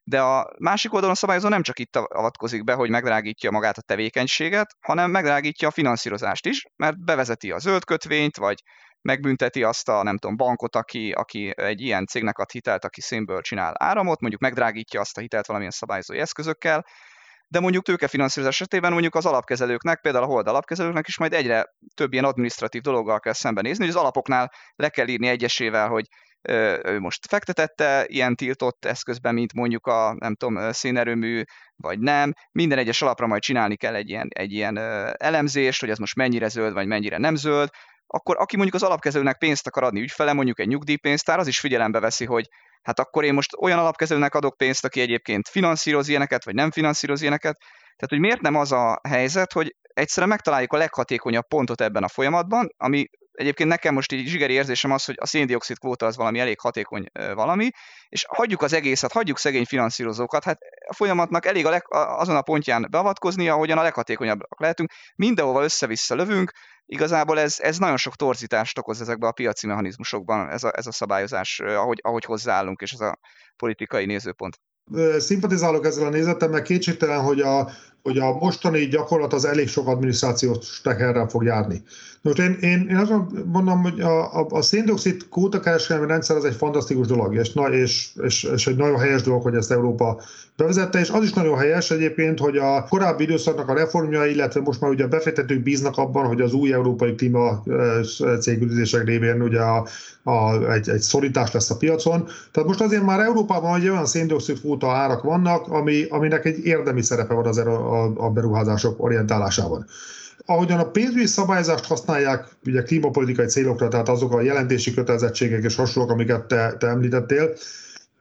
De a másik oldalon szabályozó nem csak itt avatkozik be, hogy megdrágítja magát a tevékenységet, hanem megdrágítja a finanszírozást is, mert bevezeti a zöld kötvényt, vagy megbünteti azt a nem tudom, bankot, aki, aki egy ilyen cégnek ad hitelt, aki szénből csinál áramot, mondjuk megdrágítja azt a hitelt valamilyen szabályozói eszközökkel, de mondjuk tőkefinanszírozás esetében mondjuk az alapkezelőknek, például a Hold alapkezelőknek is majd egyre több ilyen adminisztratív dologgal kell szembenézni, hogy az alapoknál le kell írni egyesével, hogy ő most fektetette ilyen tiltott eszközben, mint mondjuk a nem tudom, szénerőmű, vagy nem. Minden egyes alapra majd csinálni kell egy ilyen, egy ilyen elemzést, hogy ez most mennyire zöld, vagy mennyire nem zöld. Akkor aki mondjuk az alapkezelőnek pénzt akar adni ügyfele, mondjuk egy nyugdíjpénztár, az is figyelembe veszi, hogy hát akkor én most olyan alapkezelőnek adok pénzt, aki egyébként finanszíroz ilyeneket, vagy nem finanszíroz ilyeneket. Tehát, hogy miért nem az a helyzet, hogy egyszerűen megtaláljuk a leghatékonyabb pontot ebben a folyamatban, ami egyébként nekem most így zsigeri érzésem az, hogy a szén-dioxid kvóta az valami elég hatékony valami, és hagyjuk az egészet, hagyjuk szegény finanszírozókat, hát a folyamatnak elég a leg, azon a pontján beavatkoznia, ahogyan a leghatékonyabbak lehetünk, mindenhova össze-vissza lövünk, igazából ez, ez nagyon sok torzítást okoz ezekben a piaci mechanizmusokban, ez a, ez a szabályozás, ahogy, ahogy hozzáállunk, és ez a politikai nézőpont. Szimpatizálok ezzel a nézettel, mert kétségtelen, hogy a, hogy a mostani gyakorlat az elég sok adminisztrációs teherrel fog járni. Most én, én, én azt mondom, hogy a, a, a szén-dioxid kvótakereskedelmi rendszer az egy fantasztikus dolog, és, na, és, és, és egy nagyon helyes dolog, hogy ezt Európa bevezette, és az is nagyon helyes egyébként, hogy a korábbi időszaknak a reformja, illetve most már ugye a befektetők bíznak abban, hogy az új európai klíma célkitűzések révén ugye a, a, egy, egy szorítás lesz a piacon. Tehát most azért már Európában egy olyan szén-dioxid kvóta árak vannak, ami, aminek egy érdemi szerepe van az erő, a beruházások orientálásában. Ahogyan a pénzügyi szabályzást használják ugye klímapolitikai célokra, tehát azok a jelentési kötelezettségek és hasonlók, amiket te, te említettél,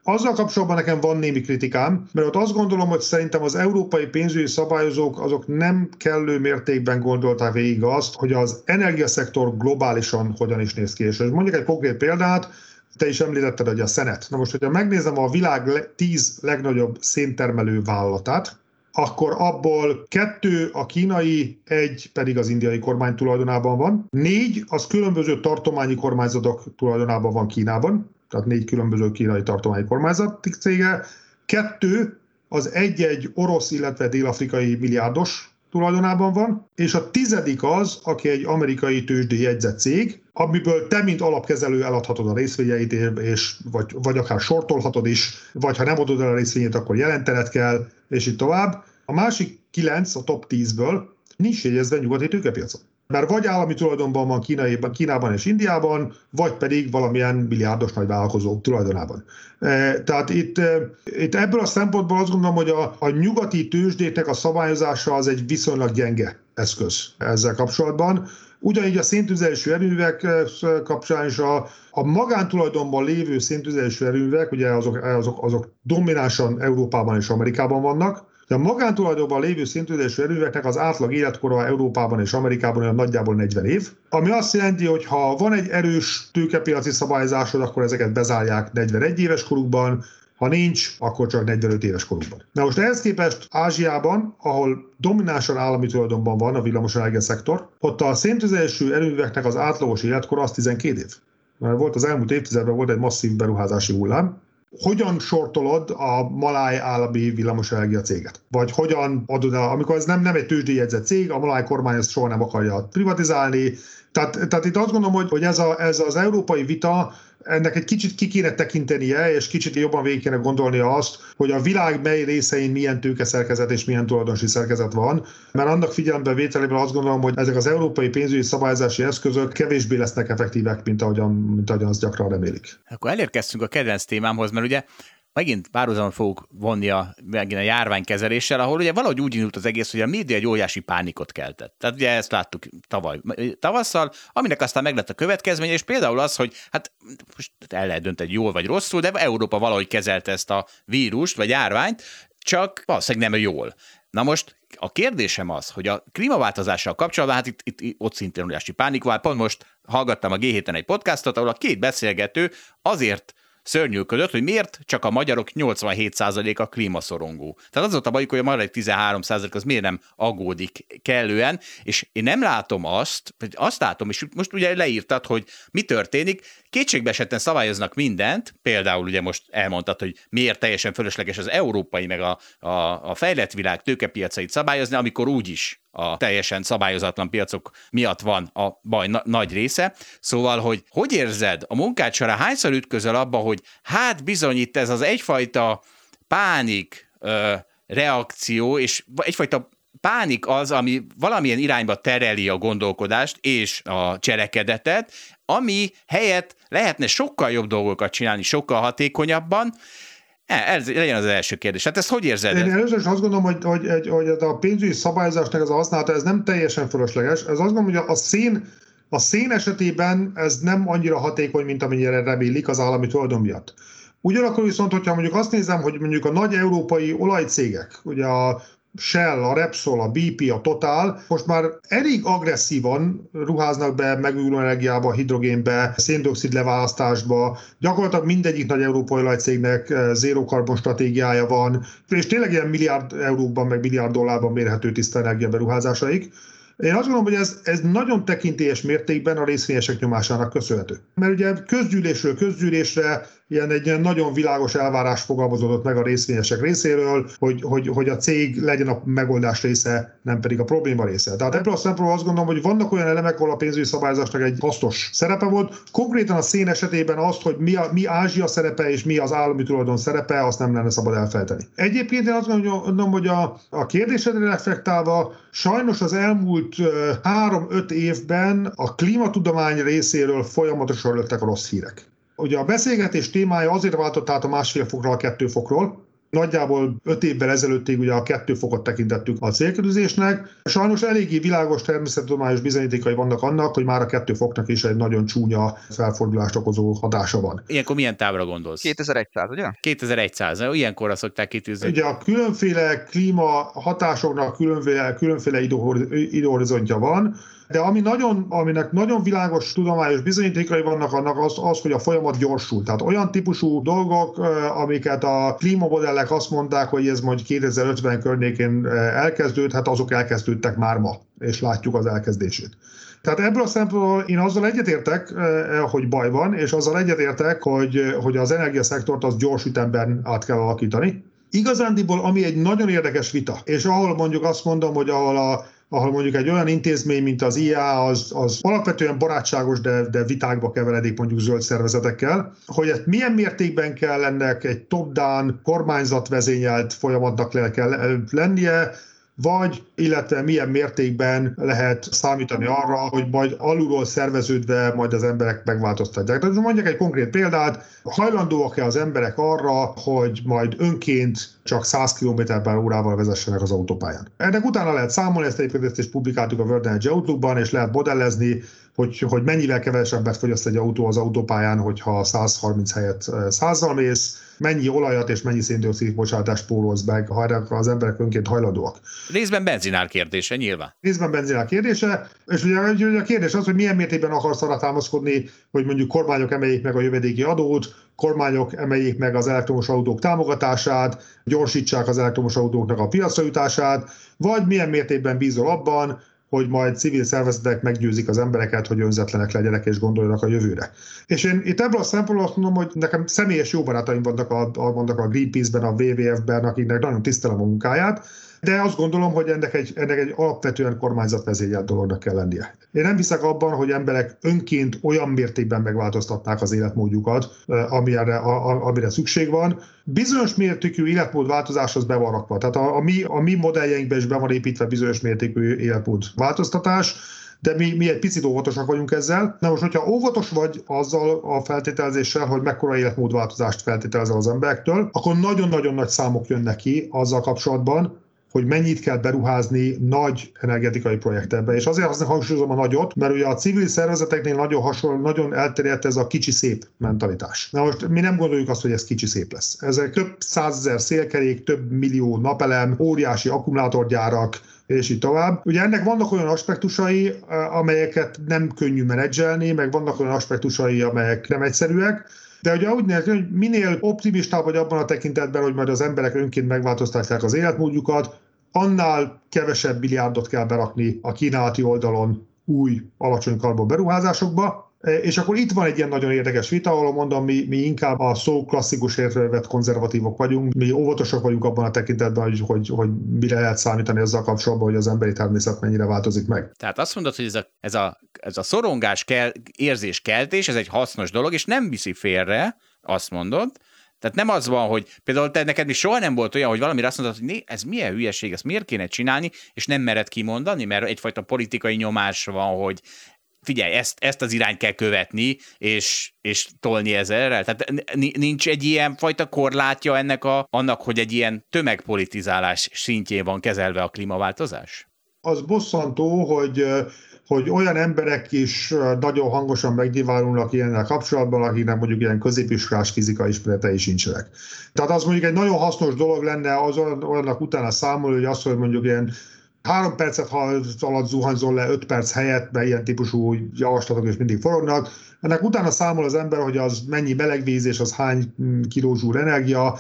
azzal kapcsolatban nekem van némi kritikám, mert ott azt gondolom, hogy szerintem az európai pénzügyi szabályozók azok nem kellő mértékben gondolták végig azt, hogy az energiaszektor globálisan hogyan is néz ki. És mondjuk egy konkrét példát, te is említetted, hogy a szenet. Na most, hogyha megnézem a világ tíz legnagyobb széntermelő vállalatát, akkor abból kettő a kínai, egy pedig az indiai kormány tulajdonában van. Négy az különböző tartományi kormányzatok tulajdonában van Kínában, tehát négy különböző kínai tartományi kormányzati cége. Kettő az egy-egy orosz, illetve dél-afrikai milliárdos tulajdonában van, és a tizedik az, aki egy amerikai tőzsdén jegyzett cég, amiből te, mint alapkezelő eladhatod a részvényeit, és, vagy, vagy akár sortolhatod is, vagy ha nem adod el a részvényét, akkor jelentened kell, és így tovább. A másik kilenc, a top tízből nincs jegyezve nyugati tőkepiacon. Mert vagy állami tulajdonban van Kínában, Kínában és Indiában, vagy pedig valamilyen milliárdos nagyvállalkozó tulajdonában. Tehát itt, itt ebből a szempontból azt gondolom, hogy a, a nyugati tőzsdéknek a szabályozása az egy viszonylag gyenge eszköz ezzel kapcsolatban. Ugyanígy a széntüzelésű erőművek kapcsán is a, a magántulajdonban lévő széntüzelésű erőművek, ugye azok, azok, azok dominánsan Európában és Amerikában vannak. De a magántulajdonban lévő széntüzelésű erőműveknek az átlag életkora Európában és Amerikában olyan nagyjából negyven év, ami azt jelenti, hogy ha van egy erős tőkepiaci szabályzásod, akkor ezeket bezárják negyvenegy éves korukban, ha nincs, akkor csak negyvenöt éves korukban. Na most ehhez képest Ázsiában, ahol dominánsan állami tulajdonban van a villamosenergia szektor, ott a széntüzelésű erőműveknek az átlagos életkora az tizenkét év. Mert volt az elmúlt évtizedben volt egy masszív beruházási hullám. Hogyan sortolod a maláj állami villamosenergia céget? Vagy hogyan adod el, amikor ez nem, nem egy tőzsdéjegyzett cég, a maláj kormány ezt soha nem akarja privatizálni. Tehát, tehát itt azt gondolom, hogy, hogy ez, a, ez az európai vita, ennek egy kicsit ki kéne tekintenie, és kicsit jobban végig kéne gondolnia azt, hogy a világ mely részein milyen tőkeszerkezet és milyen tulajdonosi szerkezet van, mert annak figyelembe vételében azt gondolom, hogy ezek az európai pénzügyi szabályozási eszközök kevésbé lesznek effektívek, mint ahogyan, mint ahogyan azt gyakran remélik. Akkor elérkeztünk a kedvenc témámhoz, mert ugye megint párhuzamon fogok vonni a, megint a járványkezeléssel, ahol ugye valahogy úgy indult az egész, hogy a média egy óriási pánikot keltett. Tehát ugye ezt láttuk tavaly, tavasszal, aminek aztán meglett a következménye, és például az, hogy hát most el lehet dönteni jól vagy rosszul, de Európa valahogy kezelte ezt a vírust vagy járványt, csak valószínűleg nem jól. Na most a kérdésem az, hogy a klímaváltozással kapcsolatban, hát itt, itt ott szintén óriási pánik volt, pont most hallgattam a G héten egy podcastot, ahol a két beszélgető azért szörnyűködött, hogy miért csak a magyarok nyolcvanhét százaléka klímaszorongó. Tehát az ott a bajuk, hogy a maradék tizenhárom százalék az miért nem aggódik kellően, és én nem látom azt, vagy azt látom, és most ugye leírtad, hogy mi történik, kétségbeesetten szabályoznak mindent, például ugye most elmondtad, hogy miért teljesen fölösleges az európai, meg a, a, a fejlett világ tőkepiacait szabályozni, amikor úgyis a teljesen szabályozatlan piacok miatt van a baj na- nagy része. Szóval, hogy hogy érzed, a munkád során hányszor ütközöl abba, hogy hát bizony itt ez az egyfajta pánik ö, reakció, és egyfajta pánik az, ami valamilyen irányba tereli a gondolkodást és a cselekedetet, ami helyett lehetne sokkal jobb dolgokat csinálni, sokkal hatékonyabban. Ez legyen az első kérdés. Hát ezt hogy érzed? Én először is azt gondolom, hogy, hogy, hogy a pénzügyi szabályozásnak ez a használata, ez nem teljesen fölösleges. Ez azt gondolom, hogy a szén, a szén esetében ez nem annyira hatékony, mint amennyire remélik az állami tulajdon miatt. Ugyanakkor viszont, hogyha mondjuk azt nézem, hogy mondjuk a nagy európai olajcégek, ugye a Shell, a Repsol, a bé pé, a Total, most már elég agresszívan ruháznak be megújuló energiába, hidrogénbe, széndioxid leválasztásba. Gyakorlatilag mindegyik nagy európai olajcégnek zero carbon stratégiája van, és tényleg ilyen milliárd euróban, meg milliárd dollárban mérhető tiszta energiaberuházásaik. Én azt gondolom, hogy ez, ez nagyon tekintélyes mértékben a részvényesek nyomásának köszönhető. Mert ugye közgyűlésről közgyűlésre ilyen egy ilyen nagyon világos elvárás fogalmazódott meg a részvényesek részéről, hogy, hogy, hogy a cég legyen a megoldás része, nem pedig a probléma része. Tehát ebből a szempontból azt gondolom, hogy vannak olyan elemek, ahol a pénzügyi szabályozásnak egy hasznos szerepe volt. Konkrétan a szén esetében azt, hogy mi, a, mi Ázsia szerepe és mi az állami tulajdon szerepe, azt nem lenne szabad elfelejteni. Egyébként én azt gondolom, hogy a, a kérdésedre reflektálva, sajnos az elmúlt három-öt évben a klímatudomány részéről folyamatosan jöttek a rossz hírek. Ugye a beszélgetés témája azért váltott át a másfél fokról a kettő fokról, Nagyjából öt évvel ezelőttig ugye a kettő fokot tekintettük a célkitűzésnek. Sajnos eléggé világos természettudományos bizonyítékai vannak annak, hogy már a kettő foknak is egy nagyon csúnya felfordulást okozó hatása van. Ilyenkor milyen távra gondolsz? kétezer-száz, ugye? kétezer-száz, ilyenkorra szokták kitűzni. Ugye a különféle klíma hatásoknak különféle, különféle időhorizontja van, de ami nagyon, aminek nagyon világos tudományos bizonyítékai vannak, annak az, az, hogy a folyamat gyorsul. Tehát olyan típusú dolgok, amiket a klímamodellek azt mondták, hogy ez majd kétezer-ötven környékén elkezdődhet, azok elkezdődtek már ma, és látjuk az elkezdését. Tehát ebből a szempontból én azzal egyetértek, hogy baj van, és azzal egyetértek, hogy, hogy az energiaszektort az gyors ütemben át kell alakítani. Igazándiból, ami egy nagyon érdekes vita, és ahol mondjuk azt mondom, hogy ahol a ahol mondjuk egy olyan intézmény, mint az i á, az, az alapvetően barátságos, de, de vitákba keveredik mondjuk zöld szervezetekkel, hogy hát milyen mértékben kell ennek egy top-down kormányzatvezényelt folyamatnak le kell lennie, vagy illetve milyen mértékben lehet számítani arra, hogy majd alulról szerveződve majd az emberek megváltoztatják. Tehát mondjak egy konkrét példát, hajlandóak-e az emberek arra, hogy majd önként csak száz kilométer per órával vezessenek az autópályán. Ennek utána lehet számolni, ezt egyébként is publikáltuk a World Energy Outlook-ban, és lehet modellezni, hogy, hogy mennyivel kevesebbet fogyaszt egy autó az autópályán, hogyha százharminc helyett százzal mész, mennyi olajat és mennyi széndioxid bocsátást pórolsz meg, ha az emberek önként hajlandóak. Részben benzinár kérdése, nyilván. Részben benzinár kérdése, és ugye, ugye a kérdés az, hogy milyen mértékben akarsz arra támaszkodni, hogy mondjuk kormányok emeljék meg a jövedéki adót, kormányok emeljék meg az elektromos autók támogatását, gyorsítsák az elektromos autóknak a piacra jutását, vagy milyen mértékben bízol abban, hogy majd civil szervezetek meggyőzik az embereket, hogy önzetlenek legyenek és gondoljanak a jövőre. És én itt ebből a szempontból azt mondom, hogy nekem személyes jó barátaim vannak a, vannak a Greenpeace-ben, a dupla vé vé ef-ben, akiknek nagyon tisztelem a munkáját, de azt gondolom, hogy ennek egy, ennek egy alapvetően kormányzatvezényelt dolognak kell lennie. Én nem hiszek abban, hogy emberek önként olyan mértékben megváltoztatnák az életmódjukat, amire, amire szükség van. Bizonyos mértékű életmódváltozás az be van rakva. Tehát a, a, mi, a mi modelljeinkben is be van építve bizonyos mértékű életmódváltoztatás, de mi, mi egy picit óvatosak vagyunk ezzel. Na most, hogyha óvatos vagy azzal a feltételezéssel, hogy mekkora életmódváltozást feltételezel az emberektől, akkor nagyon-nagyon nagy számok jönnek ki azzal kapcsolatban, hogy mennyit kell beruházni nagy energetikai projektekbe. És azért hangsúlyozom a nagyot, mert ugye a civil szervezeteknél nagyon hasonló, nagyon elterjedt ez a kicsi szép mentalitás. Na most mi nem gondoljuk azt, hogy ez kicsi szép lesz. Ezek több százezer szélkerék, több millió napelem, óriási akkumulátorgyárak, és így tovább. Ugye ennek vannak olyan aspektusai, amelyeket nem könnyű menedzselni, meg vannak olyan aspektusai, amelyek nem egyszerűek, de ugye úgy néz ki, hogy minél optimistább vagy abban a tekintetben, hogy majd az emberek önként megváltoztatják az életmódjukat, annál kevesebb milliárdot kell berakni a kínálati oldalon új, alacsony karbon beruházásokba. És akkor itt van egy ilyen nagyon érdekes vita, ahol mondom, mi, mi inkább a szó klasszikus értelemben vett konzervatívok vagyunk, mi óvatosak vagyunk abban a tekintetben, hogy, hogy, hogy mire lehet számítani azzal kapcsolatban, hogy az emberi természet mennyire változik meg. Tehát azt mondod, hogy ez a, ez a, ez a szorongás kell, érzéskeltés, ez egy hasznos dolog, és nem viszi félre, azt mondod. Tehát nem az van, hogy például te neked még soha nem volt olyan, hogy valamire azt mondtad, hogy né, ez milyen hülyeség, ezt miért kéne csinálni, és nem mered kimondani, mert egyfajta politikai nyomás van, hogy figyelj, ezt, ezt az irányt kell követni, és, és tolni ezzel. Tehát nincs egy ilyen fajta korlátja ennek a, annak, hogy egy ilyen tömegpolitizálás szintjén van kezelve a klímaváltozás? Az bosszantó, hogy, hogy olyan emberek is nagyon hangosan megnyilvánulnak ilyennel kapcsolatban, akiknek mondjuk ilyen középiskolás fizikai ismeretei sincsenek. Tehát az mondjuk egy nagyon hasznos dolog lenne az olyannak utána számolni, hogy azt, hogy mondjuk ilyen három percet alatt zuhanyzol le, öt perc helyett, mert ilyen típusú javaslatok is mindig forognak. Ennek utána számol az ember, hogy az mennyi melegvíz és az hány kilózsúr energia,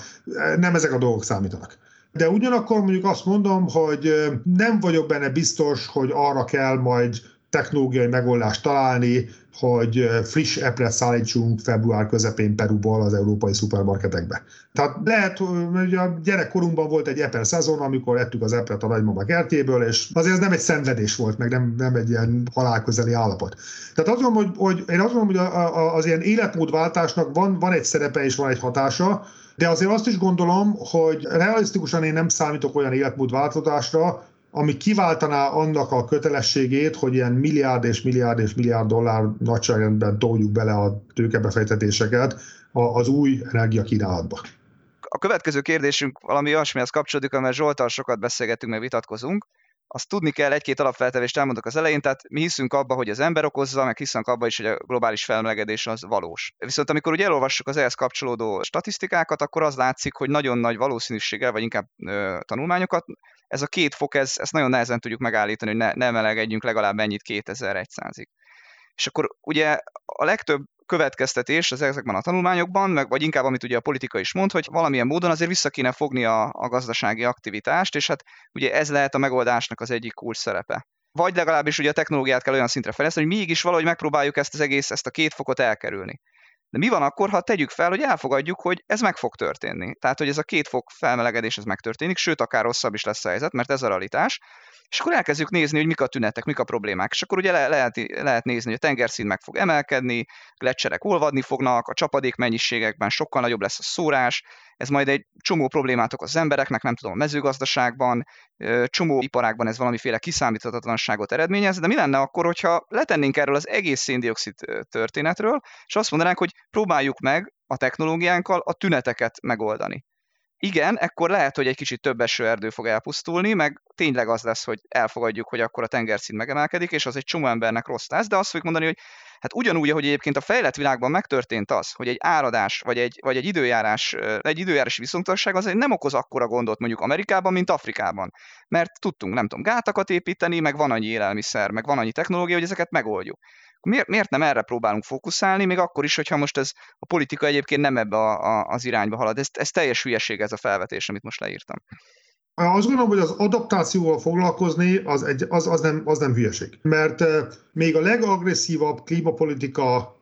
nem ezek a dolgok számítanak. De ugyanakkor mondjuk azt mondom, hogy nem vagyok benne biztos, hogy arra kell majd technológiai megoldást találni, hogy friss epret szállítsunk február közepén Perúból az európai szupermarketekbe. Tehát lehet, hogy a gyerekkorunkban volt egy eper szezon, amikor ettük az epret a nagymama kertjéből, és azért ez nem egy szenvedés volt, meg nem, nem egy ilyen halálközeli állapot. Tehát azt mondom, hogy, hogy én azt mondom, hogy a, a, az ilyen életmódváltásnak van, van egy szerepe és van egy hatása, de azért azt is gondolom, hogy realisztikusan én nem számítok olyan életmódváltozásra, ami kiváltaná annak a kötelességét, hogy ilyen milliárd és milliárd és milliárd dollár nagyságrendben toljuk bele a tőkebefektetéseket az új energiakínálatba. A következő kérdésünk valami olyasmihez kapcsolódik, amivel Zsolttal sokat beszélgetünk, meg vitatkozunk. Azt tudni kell, egy-két alapfeltevést elmondok az elején, tehát mi hiszünk abba, hogy az ember okozza, meg hiszünk abba is, hogy a globális felmelegedés az valós. Viszont amikor ugye elolvassuk az ehhez kapcsolódó statisztikákat, akkor az látszik, hogy nagyon nagy valószínűséggel, vagy inkább ö, tanulmányokat, ez a két fok, ez, ezt nagyon nehezen tudjuk megállítani, hogy ne, ne melegedjünk legalább ennyit kétezer-száz. És akkor ugye a legtöbb következtetés az ezekben a tanulmányokban, meg, vagy inkább amit ugye a politika is mond, hogy valamilyen módon azért vissza kéne fogni a, a gazdasági aktivitást, és hát ugye ez lehet a megoldásnak az egyik kulcs szerepe. Vagy legalábbis ugye a technológiát kell olyan szintre fejleszteni, hogy mégis valahogy megpróbáljuk ezt az egész, ezt a két fokot elkerülni. De mi van akkor, ha tegyük fel, hogy elfogadjuk, hogy ez meg fog történni? Tehát, hogy ez a két fok felmelegedés ez megtörténik, sőt, akár rosszabb is lesz a helyzet, mert ez a realitás. És akkor elkezdjük nézni, hogy mik a tünetek, mik a problémák. És akkor ugye le- lehet, lehet nézni, hogy a tengerszín meg fog emelkedni, gleccserek olvadni fognak, a csapadék mennyiségekben sokkal nagyobb lesz a szórás, ez majd egy csomó problémát okoz az embereknek, nem tudom, a mezőgazdaságban, csomó iparágban ez valamiféle kiszámíthatatlanságot eredményez, de mi lenne akkor, hogyha letennénk erről az egész szén-dioxid történetről, és azt mondanánk, hogy próbáljuk meg a technológiánkkal a tüneteket megoldani. Igen, ekkor lehet, hogy egy kicsit több esőerdő fog elpusztulni, meg tényleg az lesz, hogy elfogadjuk, hogy akkor a tengerszint megemelkedik, és az egy csomó embernek rossz lesz, de azt fogjuk mondani, hogy hát ugyanúgy, ahogy egyébként a fejlett világban megtörtént az, hogy egy áradás, vagy egy, vagy egy időjárás, egy időjárási viszontagság azért nem okoz akkora gondot mondjuk Amerikában, mint Afrikában. Mert tudtunk, nem tudom, gátakat építeni, meg van annyi élelmiszer, meg van annyi technológia, hogy ezeket megoldjuk. Miért, miért nem erre próbálunk fókuszálni, még akkor is, hogyha most ez a politika egyébként nem ebbe a, a, az irányba halad. Ez, ez teljes hülyeség ez a felvetés, amit most leírtam. Azt gondolom, hogy az adaptációval foglalkozni az, egy, az, az, nem, az nem hülyeség. Mert még a legagresszívabb klímapolitika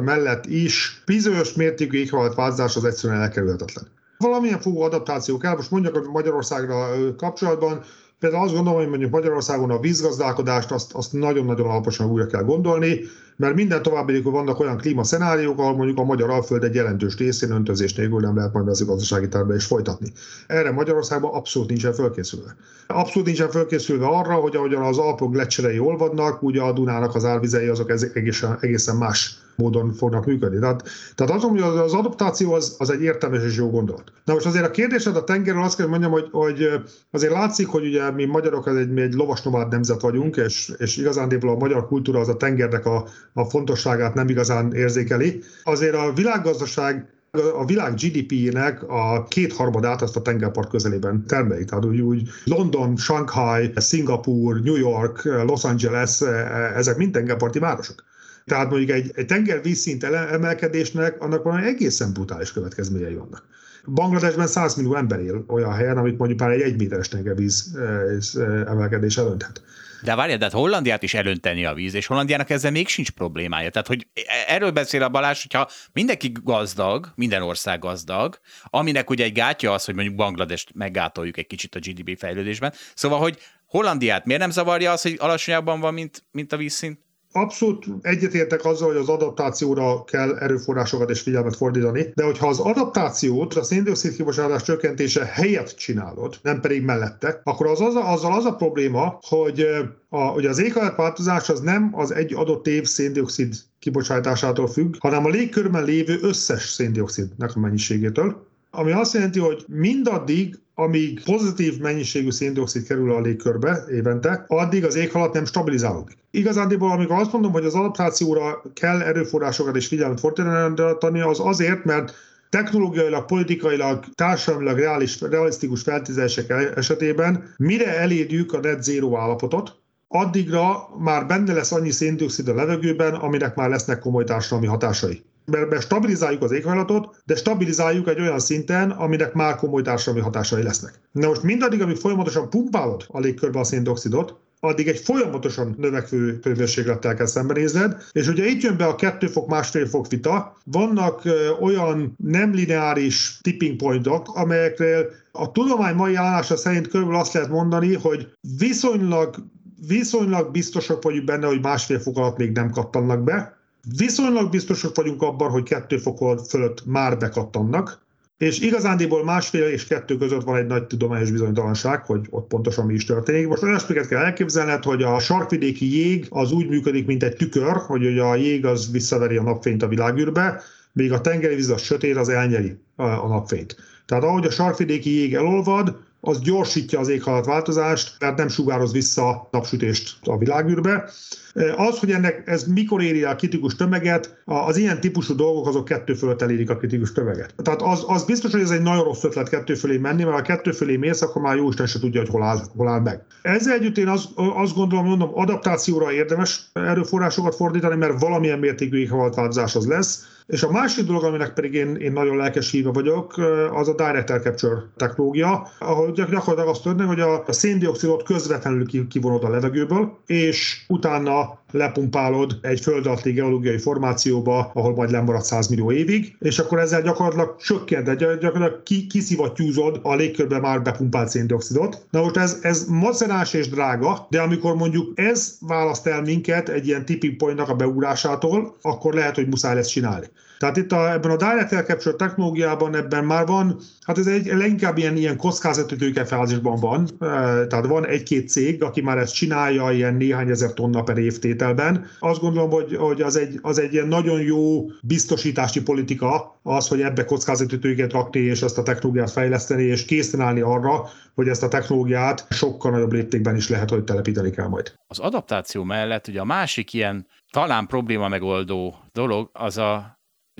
mellett is bizonyos mértékű éghajlatváltozás az egyszerűen elkerülhetetlen. Valamilyen fogó adaptáció kell, most mondjak a Magyarországra kapcsolatban, például azt gondolom, hogy mondjuk Magyarországon a vízgazdálkodást azt, azt nagyon-nagyon alaposan újra kell gondolni, mert minden további, hogy vannak olyan klímaszenáriók, ahol mondjuk a magyar alföld egy jelentős részén öntözés nélkül nem lehet majd mezőgazdasági termelést folytatni. Erre Magyarországban abszolút nincsen fölkészülve. Abszolút nincsen fölkészülve arra, hogy ahogyan az Alpok gleccserei olvadnak, ugye a Dunának az árvizei azok egészen, egészen más módon fognak működni. Tehát, tehát azt mondom, hogy az adaptáció az, az egy értelmes és jó gondolat. Na most azért a kérdésed a tengerről azt kell mondjam, hogy, hogy azért látszik, hogy ugye mi magyarok az egy, mi egy lovasnomád nemzet vagyunk, és, és igazándiból a magyar kultúra az a tengernek a, a fontosságát nem igazán érzékeli. Azért a világgazdaság, a világ gé dé pé-nek a kétharmadát azt a tengerpart közelében termelik. Tehát úgy, úgy London, Shanghai, Szingapúr, New York, Los Angeles, ezek mind tengerparti városok. Tehát mondjuk egy, egy tengervízszint emelkedésnek annak valami egészen brutális következményei vannak. Bangladesben száz millió ember él olyan helyen, amit mondjuk már egy egyméteres tengervíz emelkedés elönthet. De várjál, de hát Hollandiát is elönteni a víz, és Hollandiának ezzel még sincs problémája. Tehát, hogy erről beszél a Balázs, hogyha mindenki gazdag, minden ország gazdag, aminek ugye egy gátja az, hogy mondjuk Bangladest meggátoljuk egy kicsit a gé dé pé fejlődésben. Szóval, hogy Hollandiát miért nem zavarja az, hogy alacsonyabban van, mint, mint a vízszint? Abszolút egyetértek azzal, hogy az adaptációra kell erőforrásokat és figyelmet fordítani, de hogyha az adaptációt, a szén-dioxid kibocsátás csökkentése helyett csinálod, nem pedig mellette, akkor az, az, azzal az a probléma, hogy, a, hogy az éghajlatváltozás az nem az egy adott év szén-dioxid kibocsátásától függ, hanem a légkörben lévő összes szén-dioxidnak a mennyiségétől, ami azt jelenti, hogy mindaddig, amíg pozitív mennyiségű szén-dioxid kerül a légkörbe évente, addig az éghalat nem stabilizálódik. Igazándiból, amikor azt mondom, hogy az adaptációra kell erőforrásokat és figyelmet fordítani, az azért, mert technológiailag, politikailag, társadalmilag reális, realisztikus feltételezések esetében mire elérjük a net zero állapotot, addigra már benne lesz annyi szén-dioxid a levegőben, aminek már lesznek komoly társadalmi hatásai. Mert stabilizáljuk az éghajlatot, de stabilizáljuk egy olyan szinten, aminek már komoly társadalmi hatásai lesznek. Na most mindaddig, amíg folyamatosan pumpálod a légkörbe a szén-dioxidot, addig egy folyamatosan növekvő hőmérséklettel kell szembenézned, és ugye itt jön be a kettő fok, másfél fok vita, vannak olyan nem lineáris tipping pointok, amelyekről a tudomány mai állása szerint körülbelül azt lehet mondani, hogy viszonylag, viszonylag biztosak vagyunk benne, hogy másfél fok alatt még nem kattannak be, viszonylag biztosak vagyunk abban, hogy kettő fokon fölött már bekattannak, és igazándiból másfél és kettő között van egy nagy tudományos bizonytalanság, hogy ott pontosan mi is történik. Most olyasmiket kell elképzelned, hogy a sarkvidéki jég az úgy működik, mint egy tükör, hogy a jég az visszaveri a napfényt a világűrbe, míg a tengeri víz, a sötét, az elnyeri a napfényt. Tehát ahogy a sarkvidéki jég elolvad, az gyorsítja az éghajlatváltozást, mert nem sugároz vissza napsütést a világűrbe. Az, hogy ennek ez mikor éri a kritikus tömeget, az ilyen típusú dolgok azok kettő fölött elérik a kritikus tömeget. Tehát az, az biztos, hogy ez egy nagyon rossz ötlet kettő fölé menni, mert ha kettő fölé mész, akkor már jóisten se tudja, hogy hol áll, hol áll meg. Ezzel együtt én azt, azt gondolom, mondom, adaptációra érdemes erőforrásokat fordítani, mert valamilyen mértékű éghajlatváltozás az lesz. És a másik dolog, aminek pedig én, én nagyon lelkes híve vagyok, az a direct air capture technológia, ahol gyakorlatilag azt történik, hogy a széndioxidot közvetlenül kivonod a levegőből, és utána lepumpálod egy föld alatti geológiai formációba, ahol majd lemarad száz millió évig, és akkor ezzel gyakorlatilag csökkented, gyakorlatilag kiszivattyúzod a légkörbe már bepumpált széndioxidot. Na most ez, ez macerás és drága, de amikor mondjuk ez választ el minket egy ilyen tipping pointnak a beugrásától, akkor lehet, hogy muszáj lesz csinálni. Tehát itt a, ebben a direct air capture technológiában ebben már van, hát ez egy leginkább ilyen, ilyen kockázatütőke fázisban van, tehát van egy-két cég, aki már ezt csinálja ilyen néhány ezer tonna per évtételben. Azt gondolom, hogy, hogy az, egy, az egy ilyen nagyon jó biztosítási politika az, hogy ebbe kockázatütőket rakni és ezt a technológiát fejleszteni, és készen állni arra, hogy ezt a technológiát sokkal nagyobb léptékben is lehet, hogy telepíteni kell majd. Az adaptáció mellett ugye a másik ilyen talán probléma megoldó dolog az a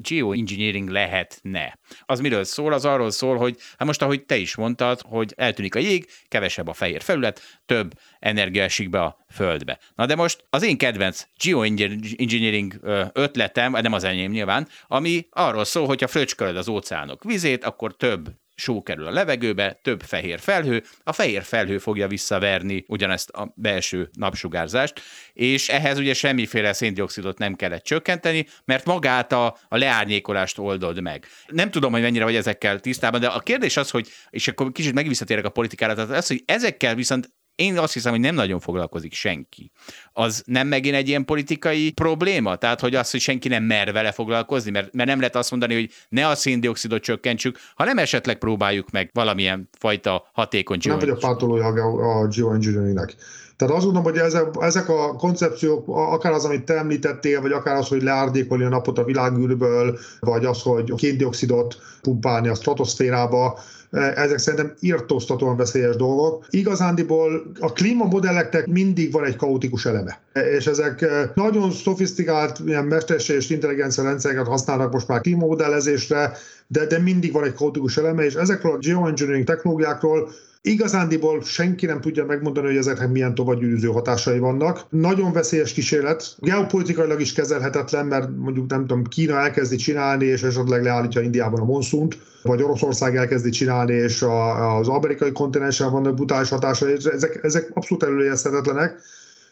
geoengineering lehetne. Az miről szól? Az arról szól, hogy hát most, ahogy te is mondtad, hogy eltűnik a jég, kevesebb a fehér felület, több energia esik be a földbe. Na de most az én kedvenc geoengineering ötletem, nem az enyém nyilván, ami arról szól, hogyha fröcskölöd az óceánok vizét, akkor több só kerül a levegőbe, több fehér felhő, a fehér felhő fogja visszaverni ugyanezt a belső napsugárzást, és ehhez ugye semmiféle széndioxidot nem kellett csökkenteni, mert magát a, a leárnyékolást oldod meg. Nem tudom, hogy mennyire vagy ezekkel tisztában, de a kérdés az, hogy, és akkor kicsit megvisszatérek a politikára, tehát az, hogy ezekkel viszont én azt hiszem, hogy nem nagyon foglalkozik senki. Az nem megint egy ilyen politikai probléma? Tehát, hogy az, hogy senki nem mer vele foglalkozni, mert, mert nem lehet azt mondani, hogy ne a széndioxidot csökkentsük, hanem esetleg próbáljuk meg valamilyen fajta hatékony geoengineering. Nem vagy a pártolója a geoengineeringnek. Tehát azt gondolom, hogy ezek a koncepciók, akár az, amit te említettél, vagy akár az, hogy leárdékolni a napot a világűrből, vagy az, hogy a széndioxidot pumpálni a stratoszférába, ezek szerintem irtóztatóan veszélyes dolgok. Igazándiból a klímamodelleknek mindig van egy kaotikus eleme, és ezek nagyon szofisztikált, ilyen mesterséges intelligencia rendszereket használnak most már klímamodellezésre, de, de mindig van egy kaotikus eleme, és ezekről a geoengineering technológiákról igazándiból senki nem tudja megmondani, hogy ezeknek milyen tovagyűrűző hatásai vannak. Nagyon veszélyes kísérlet, geopolitikailag is kezelhetetlen, mert mondjuk nem tudom, Kína elkezdi csinálni, és esetleg leállítja Indiában a monszunt, vagy Oroszország elkezdi csinálni, és a, az amerikai kontinensen vannak brutális hatásai, ezek, ezek abszolút előrejelezhetetlenek,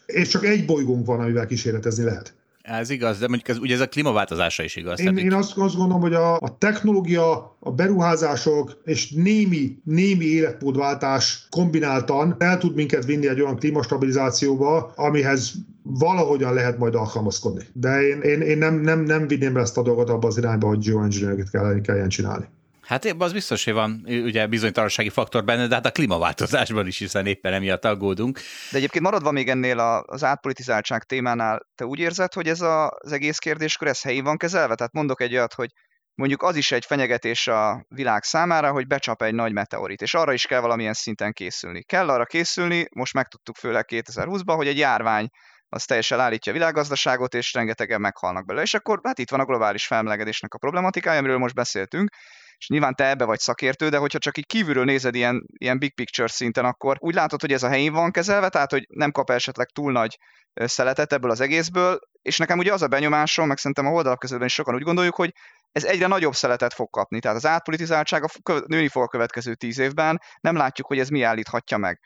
és csak egy bolygónk van, amivel kísérletezni lehet. Ez igaz, de mondjuk ez, ugye ez a klímaváltozása is igaz. Én, én azt, azt gondolom, hogy a, a technológia, a beruházások és némi, némi életmódváltás kombináltan el tud minket vinni egy olyan klímastabilizációba, amihez valahogyan lehet majd alkalmazkodni. De én, én, én nem, nem, nem vinném ezt a dolgot abba az irányba, hogy geoengineering-et kell, kelljen csinálni. Hát az biztos, hogy van ugye bizonytalansági faktor benne, de hát a klímaváltozásban is, hiszen éppen emiatt aggódunk. De egyébként maradva még ennél az átpolitizáltság témánál, te úgy érzed, hogy ez az egész kérdéskör ez helyén van kezelve? Tehát mondok egy olyat, hogy mondjuk az is egy fenyegetés a világ számára, hogy becsap egy nagy meteorit, és arra is kell valamilyen szinten készülni. Kell arra készülni, most megtudtuk főleg kétezer-húszban, hogy egy járvány az teljesen állítja a világgazdaságot, és rengetegen meghalnak belőle. És akkor hát itt van a globális felmelegedésnek a problematikája, amiről most beszéltünk. És nyilván te ebbe vagy szakértő, de hogyha csak így kívülről nézed ilyen, ilyen big picture szinten, akkor úgy látod, hogy ez a helyén van kezelve, tehát hogy nem kap esetleg túl nagy szeletet ebből az egészből, és nekem ugye az a benyomásom, meg szerintem a Hold Alapkezelőben is sokan úgy gondoljuk, hogy ez egyre nagyobb szeletet fog kapni, tehát az átpolitizáltsága nőni fog a következő tíz évben, nem látjuk, hogy ez mi állíthatja meg.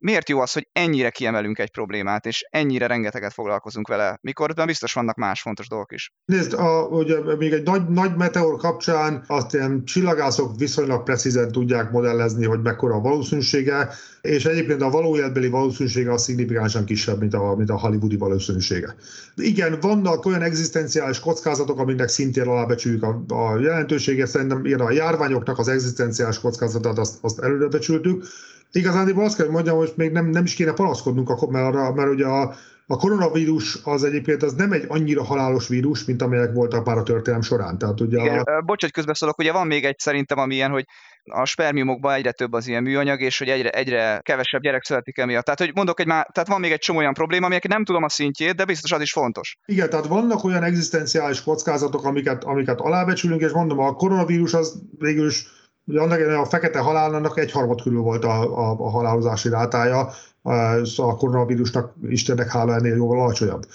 Miért jó az, hogy ennyire kiemelünk egy problémát, és ennyire rengeteget foglalkozunk vele, mikor biztos vannak más fontos dolgok is? Nézd, a, ugye még egy nagy, nagy meteor kapcsán azt ilyen csillagászok viszonylag precízen tudják modellezni, hogy mekkora a valószínűsége, és egyébként a való életbeli valószínűsége az szignifikánsan kisebb, mint a, mint a hollywoodi valószínűsége. Igen, vannak olyan egzisztenciális kockázatok, aminek szintén alábecsüljük a, a jelentőséget, szerintem ilyen a járványoknak az egzisztenciális kockázatát azt, azt előrebecsültük. Igazán azt kell, hogy mondjam, hogy még nem, nem is kéne panaszkodnunk, mert, arra, mert ugye a, A koronavírus az egyébként az nem egy annyira halálos vírus, mint amelyek voltak már a történelem során. Tehát ugye igen, a... Bocs, hogy közbeszólok, ugye van még egy szerintem, ami ilyen, hogy a spermiumokban egyre több az ilyen műanyag, és hogy egyre, egyre kevesebb gyerek születik emiatt. Tehát, hogy mondok, egy má... tehát van még egy csomó olyan probléma, amelyek nem tudom a szintjét, de biztos az is fontos. Igen, tehát vannak olyan egzisztenciális kockázatok, amiket, amiket alábecsülünk, és mondom, a koronavírus az végül is, ugye annak a fekete halálnak egyharmad körül volt a, a, a halálozási rátája, a koronavírusnak Istennek hála ennél jóval alacsonyabb.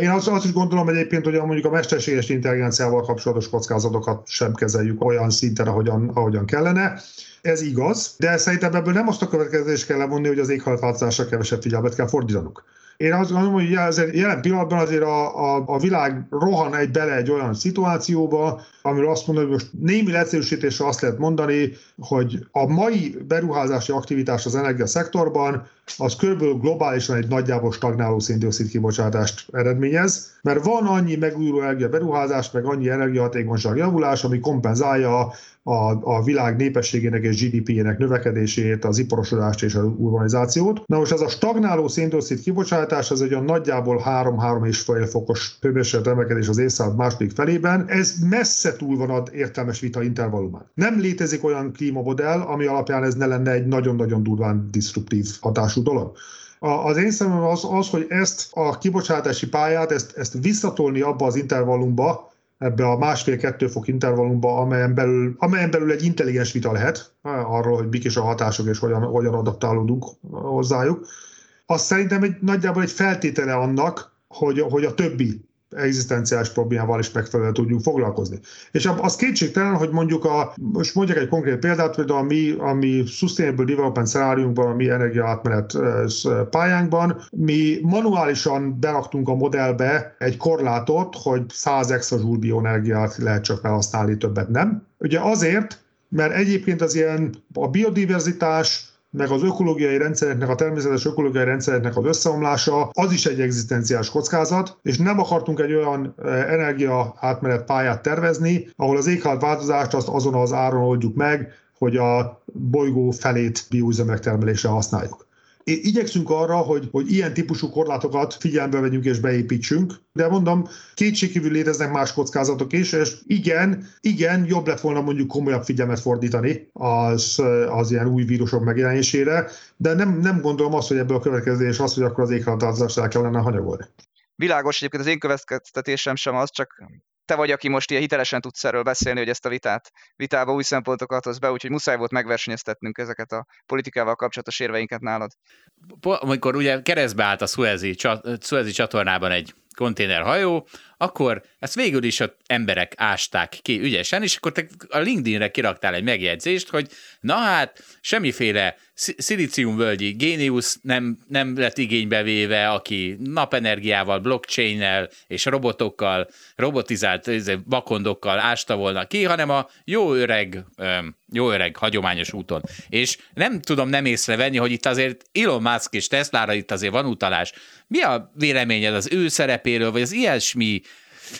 Én azt, azt is gondolom egyébként, hogy mondjuk a mesterséges intelligenciával kapcsolatos kockázatokat sem kezeljük olyan szinten, ahogyan, ahogyan kellene. Ez igaz, de szerintem ebből nem azt a következést kell levonni, hogy az éghajlatváltozásra kevesebb figyelmet kell fordítanunk. Én azt gondolom, hogy jelen pillanatban azért a, a, a világ rohan egy bele egy olyan szituációba, amiről azt mondom, hogy most némi leegyszerűsítésre azt lehet mondani, hogy a mai beruházási aktivitás az energiaszektorban az körülbelül globálisan egy nagyjából stagnáló szén-dioxid kibocsátást eredményez, mert van annyi megújuló energia beruházás, meg annyi energiahatékonyság javulás, ami kompenzálja a, a világ népességének és gé dé pének növekedését, az iparosodást és az urbanizációt. Na most ez a stagnáló szén-dioxid kibocsátás az egy olyan nagyjából három-három egész öt fokos hőmérséklet emelkedés az évszázad második felében. Ez messze túl van az értelmes vita intervallumán. Nem létezik olyan klímamodell, ami alapján ez ne lenne egy nagyon-nagyon durván diszruptív hatás dolog. Az én szemem az, az, hogy ezt a kibocsátási pályát, ezt, ezt visszatolni abba az intervallumba, ebbe a másfél-kettő fok intervallumba, amelyen belül, amelyen belül egy intelligens vita lehet, arról, hogy mik is a hatások és hogyan, hogyan adaptálódunk hozzájuk, az szerintem egy, nagyjából egy feltétele annak, hogy, hogy a többi egzisztenciális problémával is megfelelően tudjuk foglalkozni. És az kétségtelen, hogy mondjuk a, most mondjak egy konkrét példát, például a mi, a mi Sustainable Development szenáriunkban, a mi energiaátmenet pályánkban, mi manuálisan beraktunk a modellbe egy korlátot, hogy száz exajoule bioenergiát lehet csak felhasználni, többet nem. Ugye azért, mert egyébként az ilyen a biodiverzitás, meg az ökológiai rendszereknek, a természetes ökológiai rendszereknek az összeomlása, az is egy egzisztenciális kockázat, és nem akartunk egy olyan energiaátmenet pályát tervezni, ahol az éghajlatváltozást azt azon az áron oldjuk meg, hogy a bolygó felét bioüzemek termelésre használjuk. Igyekszünk arra, hogy, hogy ilyen típusú korlátokat figyelembe vegyünk és beépítsünk, de mondom, kétségkívül léteznek más kockázatok is, és igen, igen, jobb lett volna mondjuk komolyabb figyelmet fordítani az, az ilyen új vírusok megjelenésére, de nem, nem gondolom azt, hogy ebből a következés az, hogy akkor az éghajlatváltozást el kellene hanyagolni. Világos, egyébként az én következtetésem sem az, csak te vagy, aki most ilyen hitelesen tudsz erről beszélni, hogy ezt a vitát, vitába új szempontokat hoz be, úgyhogy muszáj volt megversenyeztetnünk ezeket a politikával kapcsolatos érveinket nálad. Amikor ugye keresztbe állt a szuezi, csat, szuezi csatornában egy konténerhajó, akkor ezt végül is az emberek ásták ki ügyesen, és akkor te a LinkedInre kiraktál egy megjegyzést, hogy na hát, semmiféle szilíciumvölgyi géniusz nem, nem lett igénybe véve, aki napenergiával, blockchainnel és robotokkal, robotizált vakondokkal ásta volna ki, hanem a jó öreg, jó öreg hagyományos úton. És nem tudom nem észrevenni, hogy itt azért Elon Musk és Teslára itt azért van utalás. Mi a véleményed az ő szerepéről, vagy az ilyesmi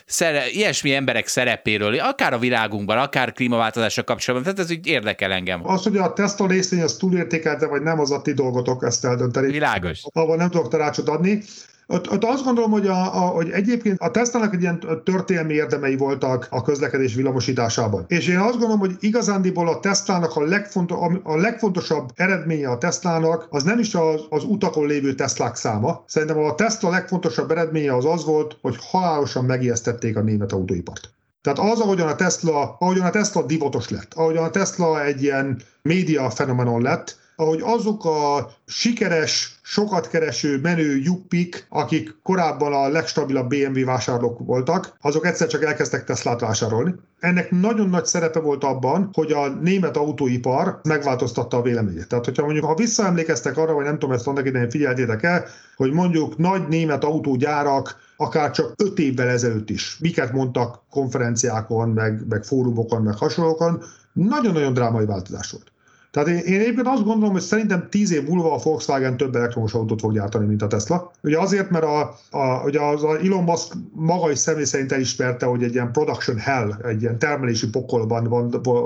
Szere, ilyesmi emberek szerepéről, akár a világunkban, akár klímaváltozással kapcsolatban, tehát ez úgy érdekel engem. Az, hogy a Tesla részvény az túlértékelte, vagy nem, az a ti dolgotok ezt eldönteni. Világos. Abban nem tudok tanácsot adni. Ott, ott azt gondolom, hogy, a, a, hogy egyébként a Tesla-nak egy ilyen történelmi érdemei voltak a közlekedés villamosításában. És én azt gondolom, hogy igazándiból a Tesla-nak a, legfontos, a legfontosabb eredménye a Tesla-nak az nem is az, az utakon lévő Teslák száma. Szerintem a Tesla legfontosabb eredménye az az volt, hogy halálosan megijesztették a német autóipart. Tehát az, ahogyan a Tesla, ahogyan a Tesla divatos lett, ahogyan a Tesla egy ilyen média fenomenon lett, ahogy azok a sikeres, sokat kereső, menő juppik, akik korábban a legstabilabb bé em vé vásárlók voltak, azok egyszer csak elkezdtek Teslát vásárolni. Ennek nagyon nagy szerepe volt abban, hogy a német autóipar megváltoztatta a véleményét. Tehát, hogyha mondjuk, ha visszaemlékeztek arra, vagy nem tudom, ezt annak idején figyeltétek el, hogy mondjuk nagy német autógyárak akár csak öt évvel ezelőtt is, miket mondtak konferenciákon, meg, meg fórumokon, meg hasonlókon, nagyon-nagyon drámai változás volt. Tehát én egyébként azt gondolom, hogy szerintem tíz év múlva a Volkswagen több elektromos autót fog gyártani, mint a Tesla. Ugye azért, mert a, a, ugye az a Elon Musk maga is személy szerint elismerte, hogy egy ilyen production hell, egy ilyen termelési pokolban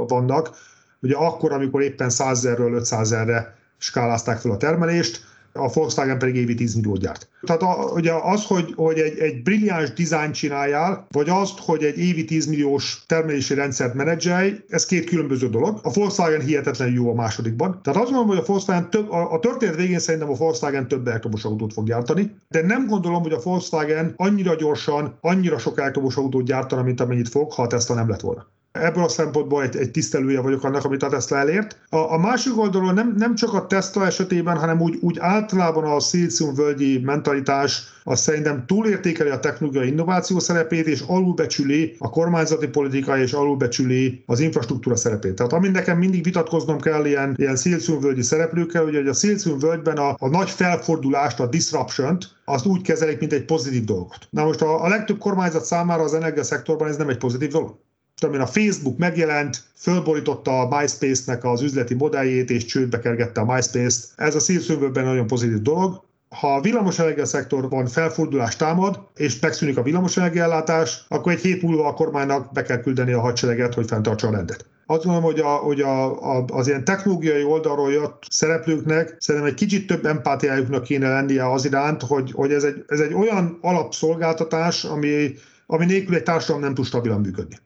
vannak, ugye akkor, amikor éppen százezerről ötszázezerre skálázták fel a termelést, a Volkswagen pedig évi tíz millió gyárt. Tehát a, ugye az, hogy, hogy egy, egy brilliáns dizájn csináljál, vagy azt, hogy egy évi tíz milliós termelési rendszert menedzselj, ez két különböző dolog. A Volkswagen hihetetlen jó a másodikban. Tehát azt gondolom, hogy a Volkswagen több, a, a történet végén szerintem a Volkswagen több elektromos autót fog gyártani, de nem gondolom, hogy a Volkswagen annyira gyorsan, annyira sok elektromos autót gyártana, mint amennyit fog, ha a Tesla nem lett volna. Ebből a szempontból egy, egy tisztelője vagyok annak, amit a Tesla elért. A, a másik oldalról nem, nem csak a Tesla esetében, hanem úgy, úgy általában a szilíciumvölgyi mentalitás, az szerintem túlértékeli a technológiai innováció szerepét, és alulbecsüli a kormányzati politika, és alulbecsüli az infrastruktúra szerepét. Tehát amin nekem mindig vitatkoznom kell ilyen, ilyen szilíciumvölgyi szereplőkkel, ugye, hogy a szilíciumvölgyben a, a nagy felfordulást, a disruption-t, azt úgy kezelik, mint egy pozitív dolgot. Na most a, a legtöbb kormányzat számára az energiaszektorban ez nem egy pozitív dolog. Amin a Facebook megjelent, fölborította a MySpace-nek az üzleti modelljét, és csődbe kergette a MySpace-t. Ez a szívszövőben nagyon pozitív dolog. Ha a villamosenergia szektorban felfordulás támad, és megszűnik a villamosenergia ellátás, akkor egy hét múlva a kormánynak be kell küldeni a hadsereget, hogy fenntartsa a rendet. Azt gondolom, hogy, a, hogy a, a, az ilyen technológiai oldalról jött szereplőknek szerintem egy kicsit több empátiájuknak kéne lennie az iránt, hogy, hogy ez, egy, ez egy olyan alapszolgáltatás, ami, ami nélkül egy társadalom nem tud stabilan működni.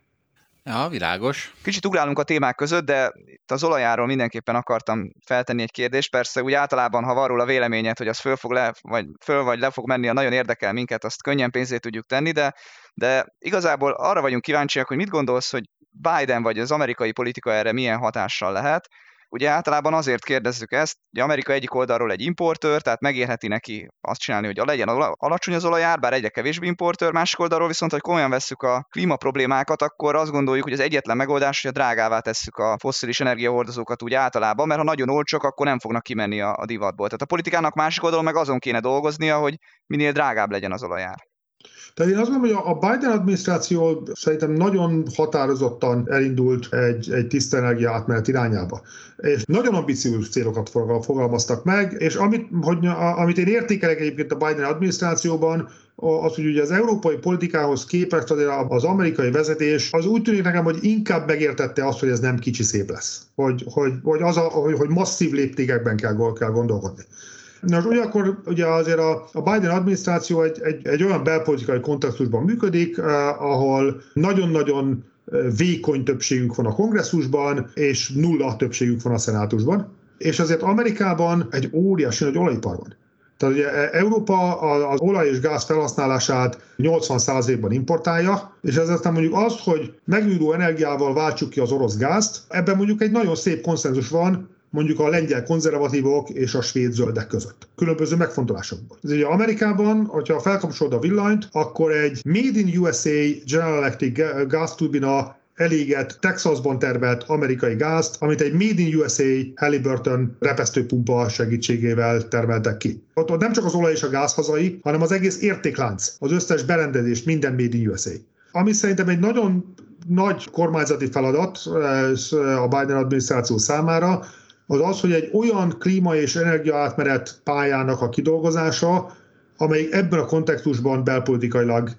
Ja, világos. Kicsit ugrálunk a témák között, de itt az olajáról mindenképpen akartam feltenni egy kérdést. Persze úgy általában, ha van róla véleményed, hogy az föl, fog le, vagy, föl vagy le fog menni, a nagyon érdekel minket, azt könnyen pénzét tudjuk tenni, de, de igazából arra vagyunk kíváncsiak, hogy mit gondolsz, hogy Biden vagy az amerikai politika erre milyen hatással lehet. Ugye általában azért kérdezzük ezt, hogy Amerika egyik oldalról egy importőr, tehát megérheti neki azt csinálni, hogy legyen alacsony az olajár, bár egyre kevésbé importőr, másik oldalról viszont, hogy komolyan vesszük a klímaproblémákat, akkor azt gondoljuk, hogy az egyetlen megoldás, hogy a drágává tesszük a fosszilis energiahordozókat úgy általában, mert ha nagyon olcsók, akkor nem fognak kimenni a, a divatból. Tehát a politikának másik oldalon meg azon kéne dolgoznia, hogy minél drágább legyen az olajár. Tehát én azt gondolom, hogy a Biden adminisztráció szerintem nagyon határozottan elindult egy, egy tiszta energia átmenet irányába. És nagyon ambiciózus célokat fogalmaztak meg, és amit, hogy, amit én értékelek egyébként a Biden adminisztrációban, az, hogy ugye az európai politikához képest az amerikai vezetés, az úgy tűnik nekem, hogy inkább megértette azt, hogy ez nem kicsi szép lesz. Hogy, hogy, hogy, az a, hogy, hogy masszív léptékekben kell, kell gondolkodni. Nos, ugyanakkor ugye azért a Biden adminisztráció egy, egy, egy olyan belpolitikai kontextusban működik, eh, ahol nagyon-nagyon vékony többségük van a kongresszusban, és nulla többségük van a szenátusban, és azért Amerikában egy óriási nagy olajipar van. Tehát ugye Európa az olaj és gáz felhasználását nyolcvan százalékban importálja, és ez aztán mondjuk azt, hogy megújuló energiával váltsuk ki az orosz gázt, ebben mondjuk egy nagyon szép konszenzus van, mondjuk a lengyel konzervatívok és a svéd zöldek között. Különböző megfontolásokból. Ez ugye Amerikában, hogyha felkapcsolod a villanyt, akkor egy Made in u es á General Electric gázturbina eléget Texasban termelt amerikai gázt, amit egy Made in u es á Halliburton repesztőpumpa segítségével termeltek ki. Ott nem csak az olaj és a gáz hazai, hanem az egész értéklánc, az összes berendezés, minden Made in u es á. Ami szerintem egy nagyon nagy kormányzati feladat a Biden adminisztráció számára, az az, hogy egy olyan klíma- és energiaátmenet pályának a kidolgozása, amely ebben a kontextusban belpolitikailag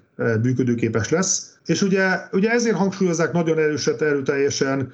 működőképes lesz. És ugye, ugye ezért hangsúlyozzák nagyon erőset, erőteljesen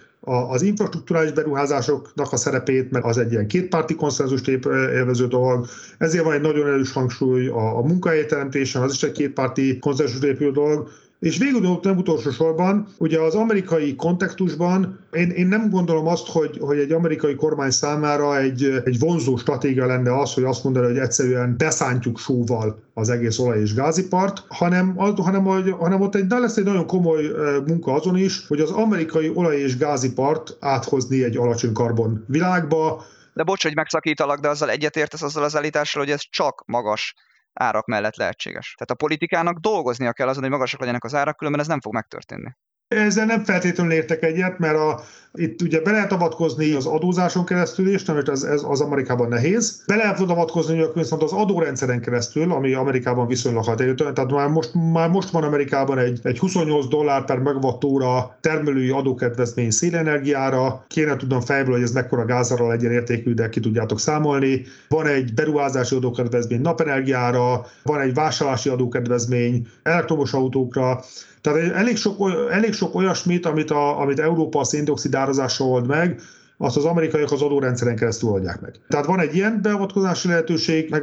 az infrastrukturális beruházásoknak a szerepét, mert az egy ilyen kétpárti konszenzust élvező dolog. Ezért van egy nagyon erős hangsúly a, a munkahelyteremtésen, az is egy kétpárti konszenzust épülő dolog. És végül nem utolsó sorban, ugye az amerikai kontextusban én, én nem gondolom azt, hogy, hogy egy amerikai kormány számára egy, egy vonzó stratégia lenne az, hogy azt mondani, hogy egyszerűen beszántjuk sóval az egész olaj- és gázipart, hanem, hanem, hanem ott egy, de lesz egy nagyon komoly munka azon is, hogy az amerikai olaj- és gázipart áthozni egy alacsony karbon világba. De bocs, hogy megszakítalak, de azzal egyetértesz azzal az állítással, hogy ez csak magas árak mellett lehetséges. Tehát a politikának dolgoznia kell azon, hogy magasak legyenek az árak, különben ez nem fog megtörténni. Ezzel nem feltétlenül értek egyet, mert a, itt ugye be lehet avatkozni az adózáson keresztül is, nem, ez, ez az Amerikában nehéz. Be lehet avatkozni viszont az adórendszeren keresztül, ami Amerikában viszonylag hatékony. Tehát már most, már most van Amerikában egy, egy huszonnyolc dollár per megawattóra termelői adókedvezmény szélenergiára. Kéne tudnom fejből, hogy ez mekkora gázárral legyen értékű, de ki tudjátok számolni. Van egy beruházási adókedvezmény napenergiára, van egy vásárlási adókedvezmény elektromos autókra. Tehát elég sok, elég sok olyasmit, amit, a, amit Európa a széndioxidározással old meg, azt az amerikaiak az adórendszeren keresztül adják meg. Tehát van egy ilyen beavatkozási lehetőség, meg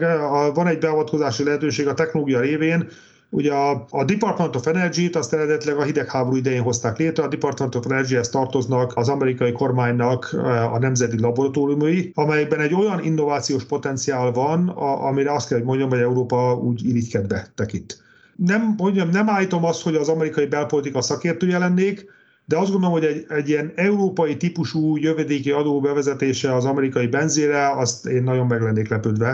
van egy beavatkozási lehetőség a technológia révén. Ugye a, a Department of Energy-t azt eredetileg a hidegháború idején hozták létre, a Department of Energy-hez tartoznak az amerikai kormánynak a nemzeti laboratóriumai, amelyekben egy olyan innovációs potenciál van, a, amire azt kell, hogy mondjam, hogy Európa úgy irigykedve tekint. Nem, mondjam, nem állítom azt, hogy az amerikai belpolitika szakértője lennék, de azt gondolom, hogy egy, egy ilyen európai típusú jövedéki adó bevezetése az amerikai benzére, azt én nagyon meg lennék lepődve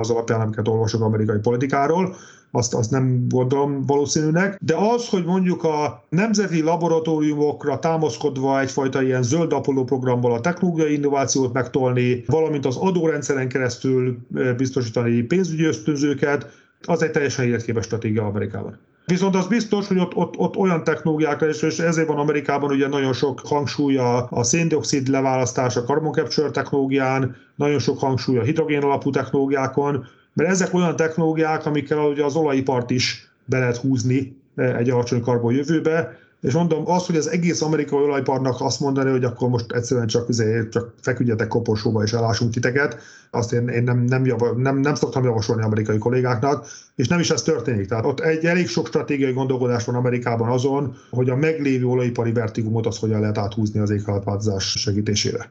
az alapján, amiket olvasok amerikai politikáról. Azt, azt nem gondolom valószínűnek, de az, hogy mondjuk a nemzeti laboratóriumokra támaszkodva egyfajta ilyen zöld Apollo programból a technológiai innovációt megtolni, valamint az adórendszeren keresztül biztosítani pénzügyi ösztönzőket, az egy teljesen életképes stratégia Amerikában. Viszont az biztos, hogy ott, ott, ott olyan technológiákra is, és ezért van Amerikában ugye nagyon sok hangsúly a, a széndioxid leválasztás, a carbon capture technológián, nagyon sok hangsúly a hidrogén alapú technológiákon, mert ezek olyan technológiák, amikkel ugye az olajipart is be lehet húzni egy alacsony karbon jövőbe, és mondom, az, hogy az egész amerikai olajiparnak azt mondani, hogy akkor most egyszerűen csak, csak feküdjetek koporsóba és elássunk titeket, azt én, én nem, nem, java, nem, nem szoktam javasolni amerikai kollégáknak, és nem is ez történik. Tehát ott egy elég sok stratégiai gondolkodás van Amerikában azon, hogy a meglévő olajipari vertigumot azt hogyan lehet áthúzni az éghajlatváltozás segítésére.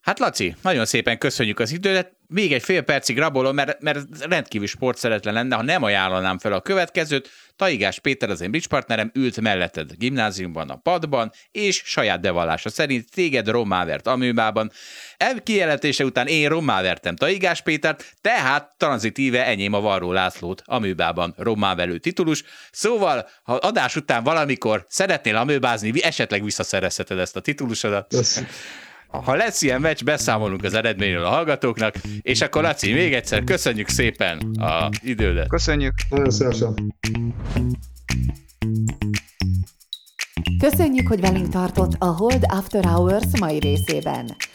Hát Laci, nagyon szépen köszönjük az időt, még egy fél percig rabolom, mert, mert rendkívül sportszeretlen lenne, ha nem ajánlanám fel a következőt. Taigás Péter, az én bridgepartnerem, ült melletted gimnáziumban, a padban, és saját bevallása szerint téged rommá vert amőbában. E kijelentése után én rommá vertem Taigás Pétert, tehát tranzitíve enyém a Varró Lászlót, amőbában rommá verő titulus. Szóval, ha adás után valamikor szeretnél amőbázni, esetleg visszaszerezheted ezt a titulusodat. Köszön. Ha lesz ilyen meccs, beszámolunk az eredményről a hallgatóknak, és akkor Laci, még egyszer köszönjük szépen az idődet. Köszönjük. Köszönöm. Köszönjük, hogy velünk tartott a Hold After Hours mai részében.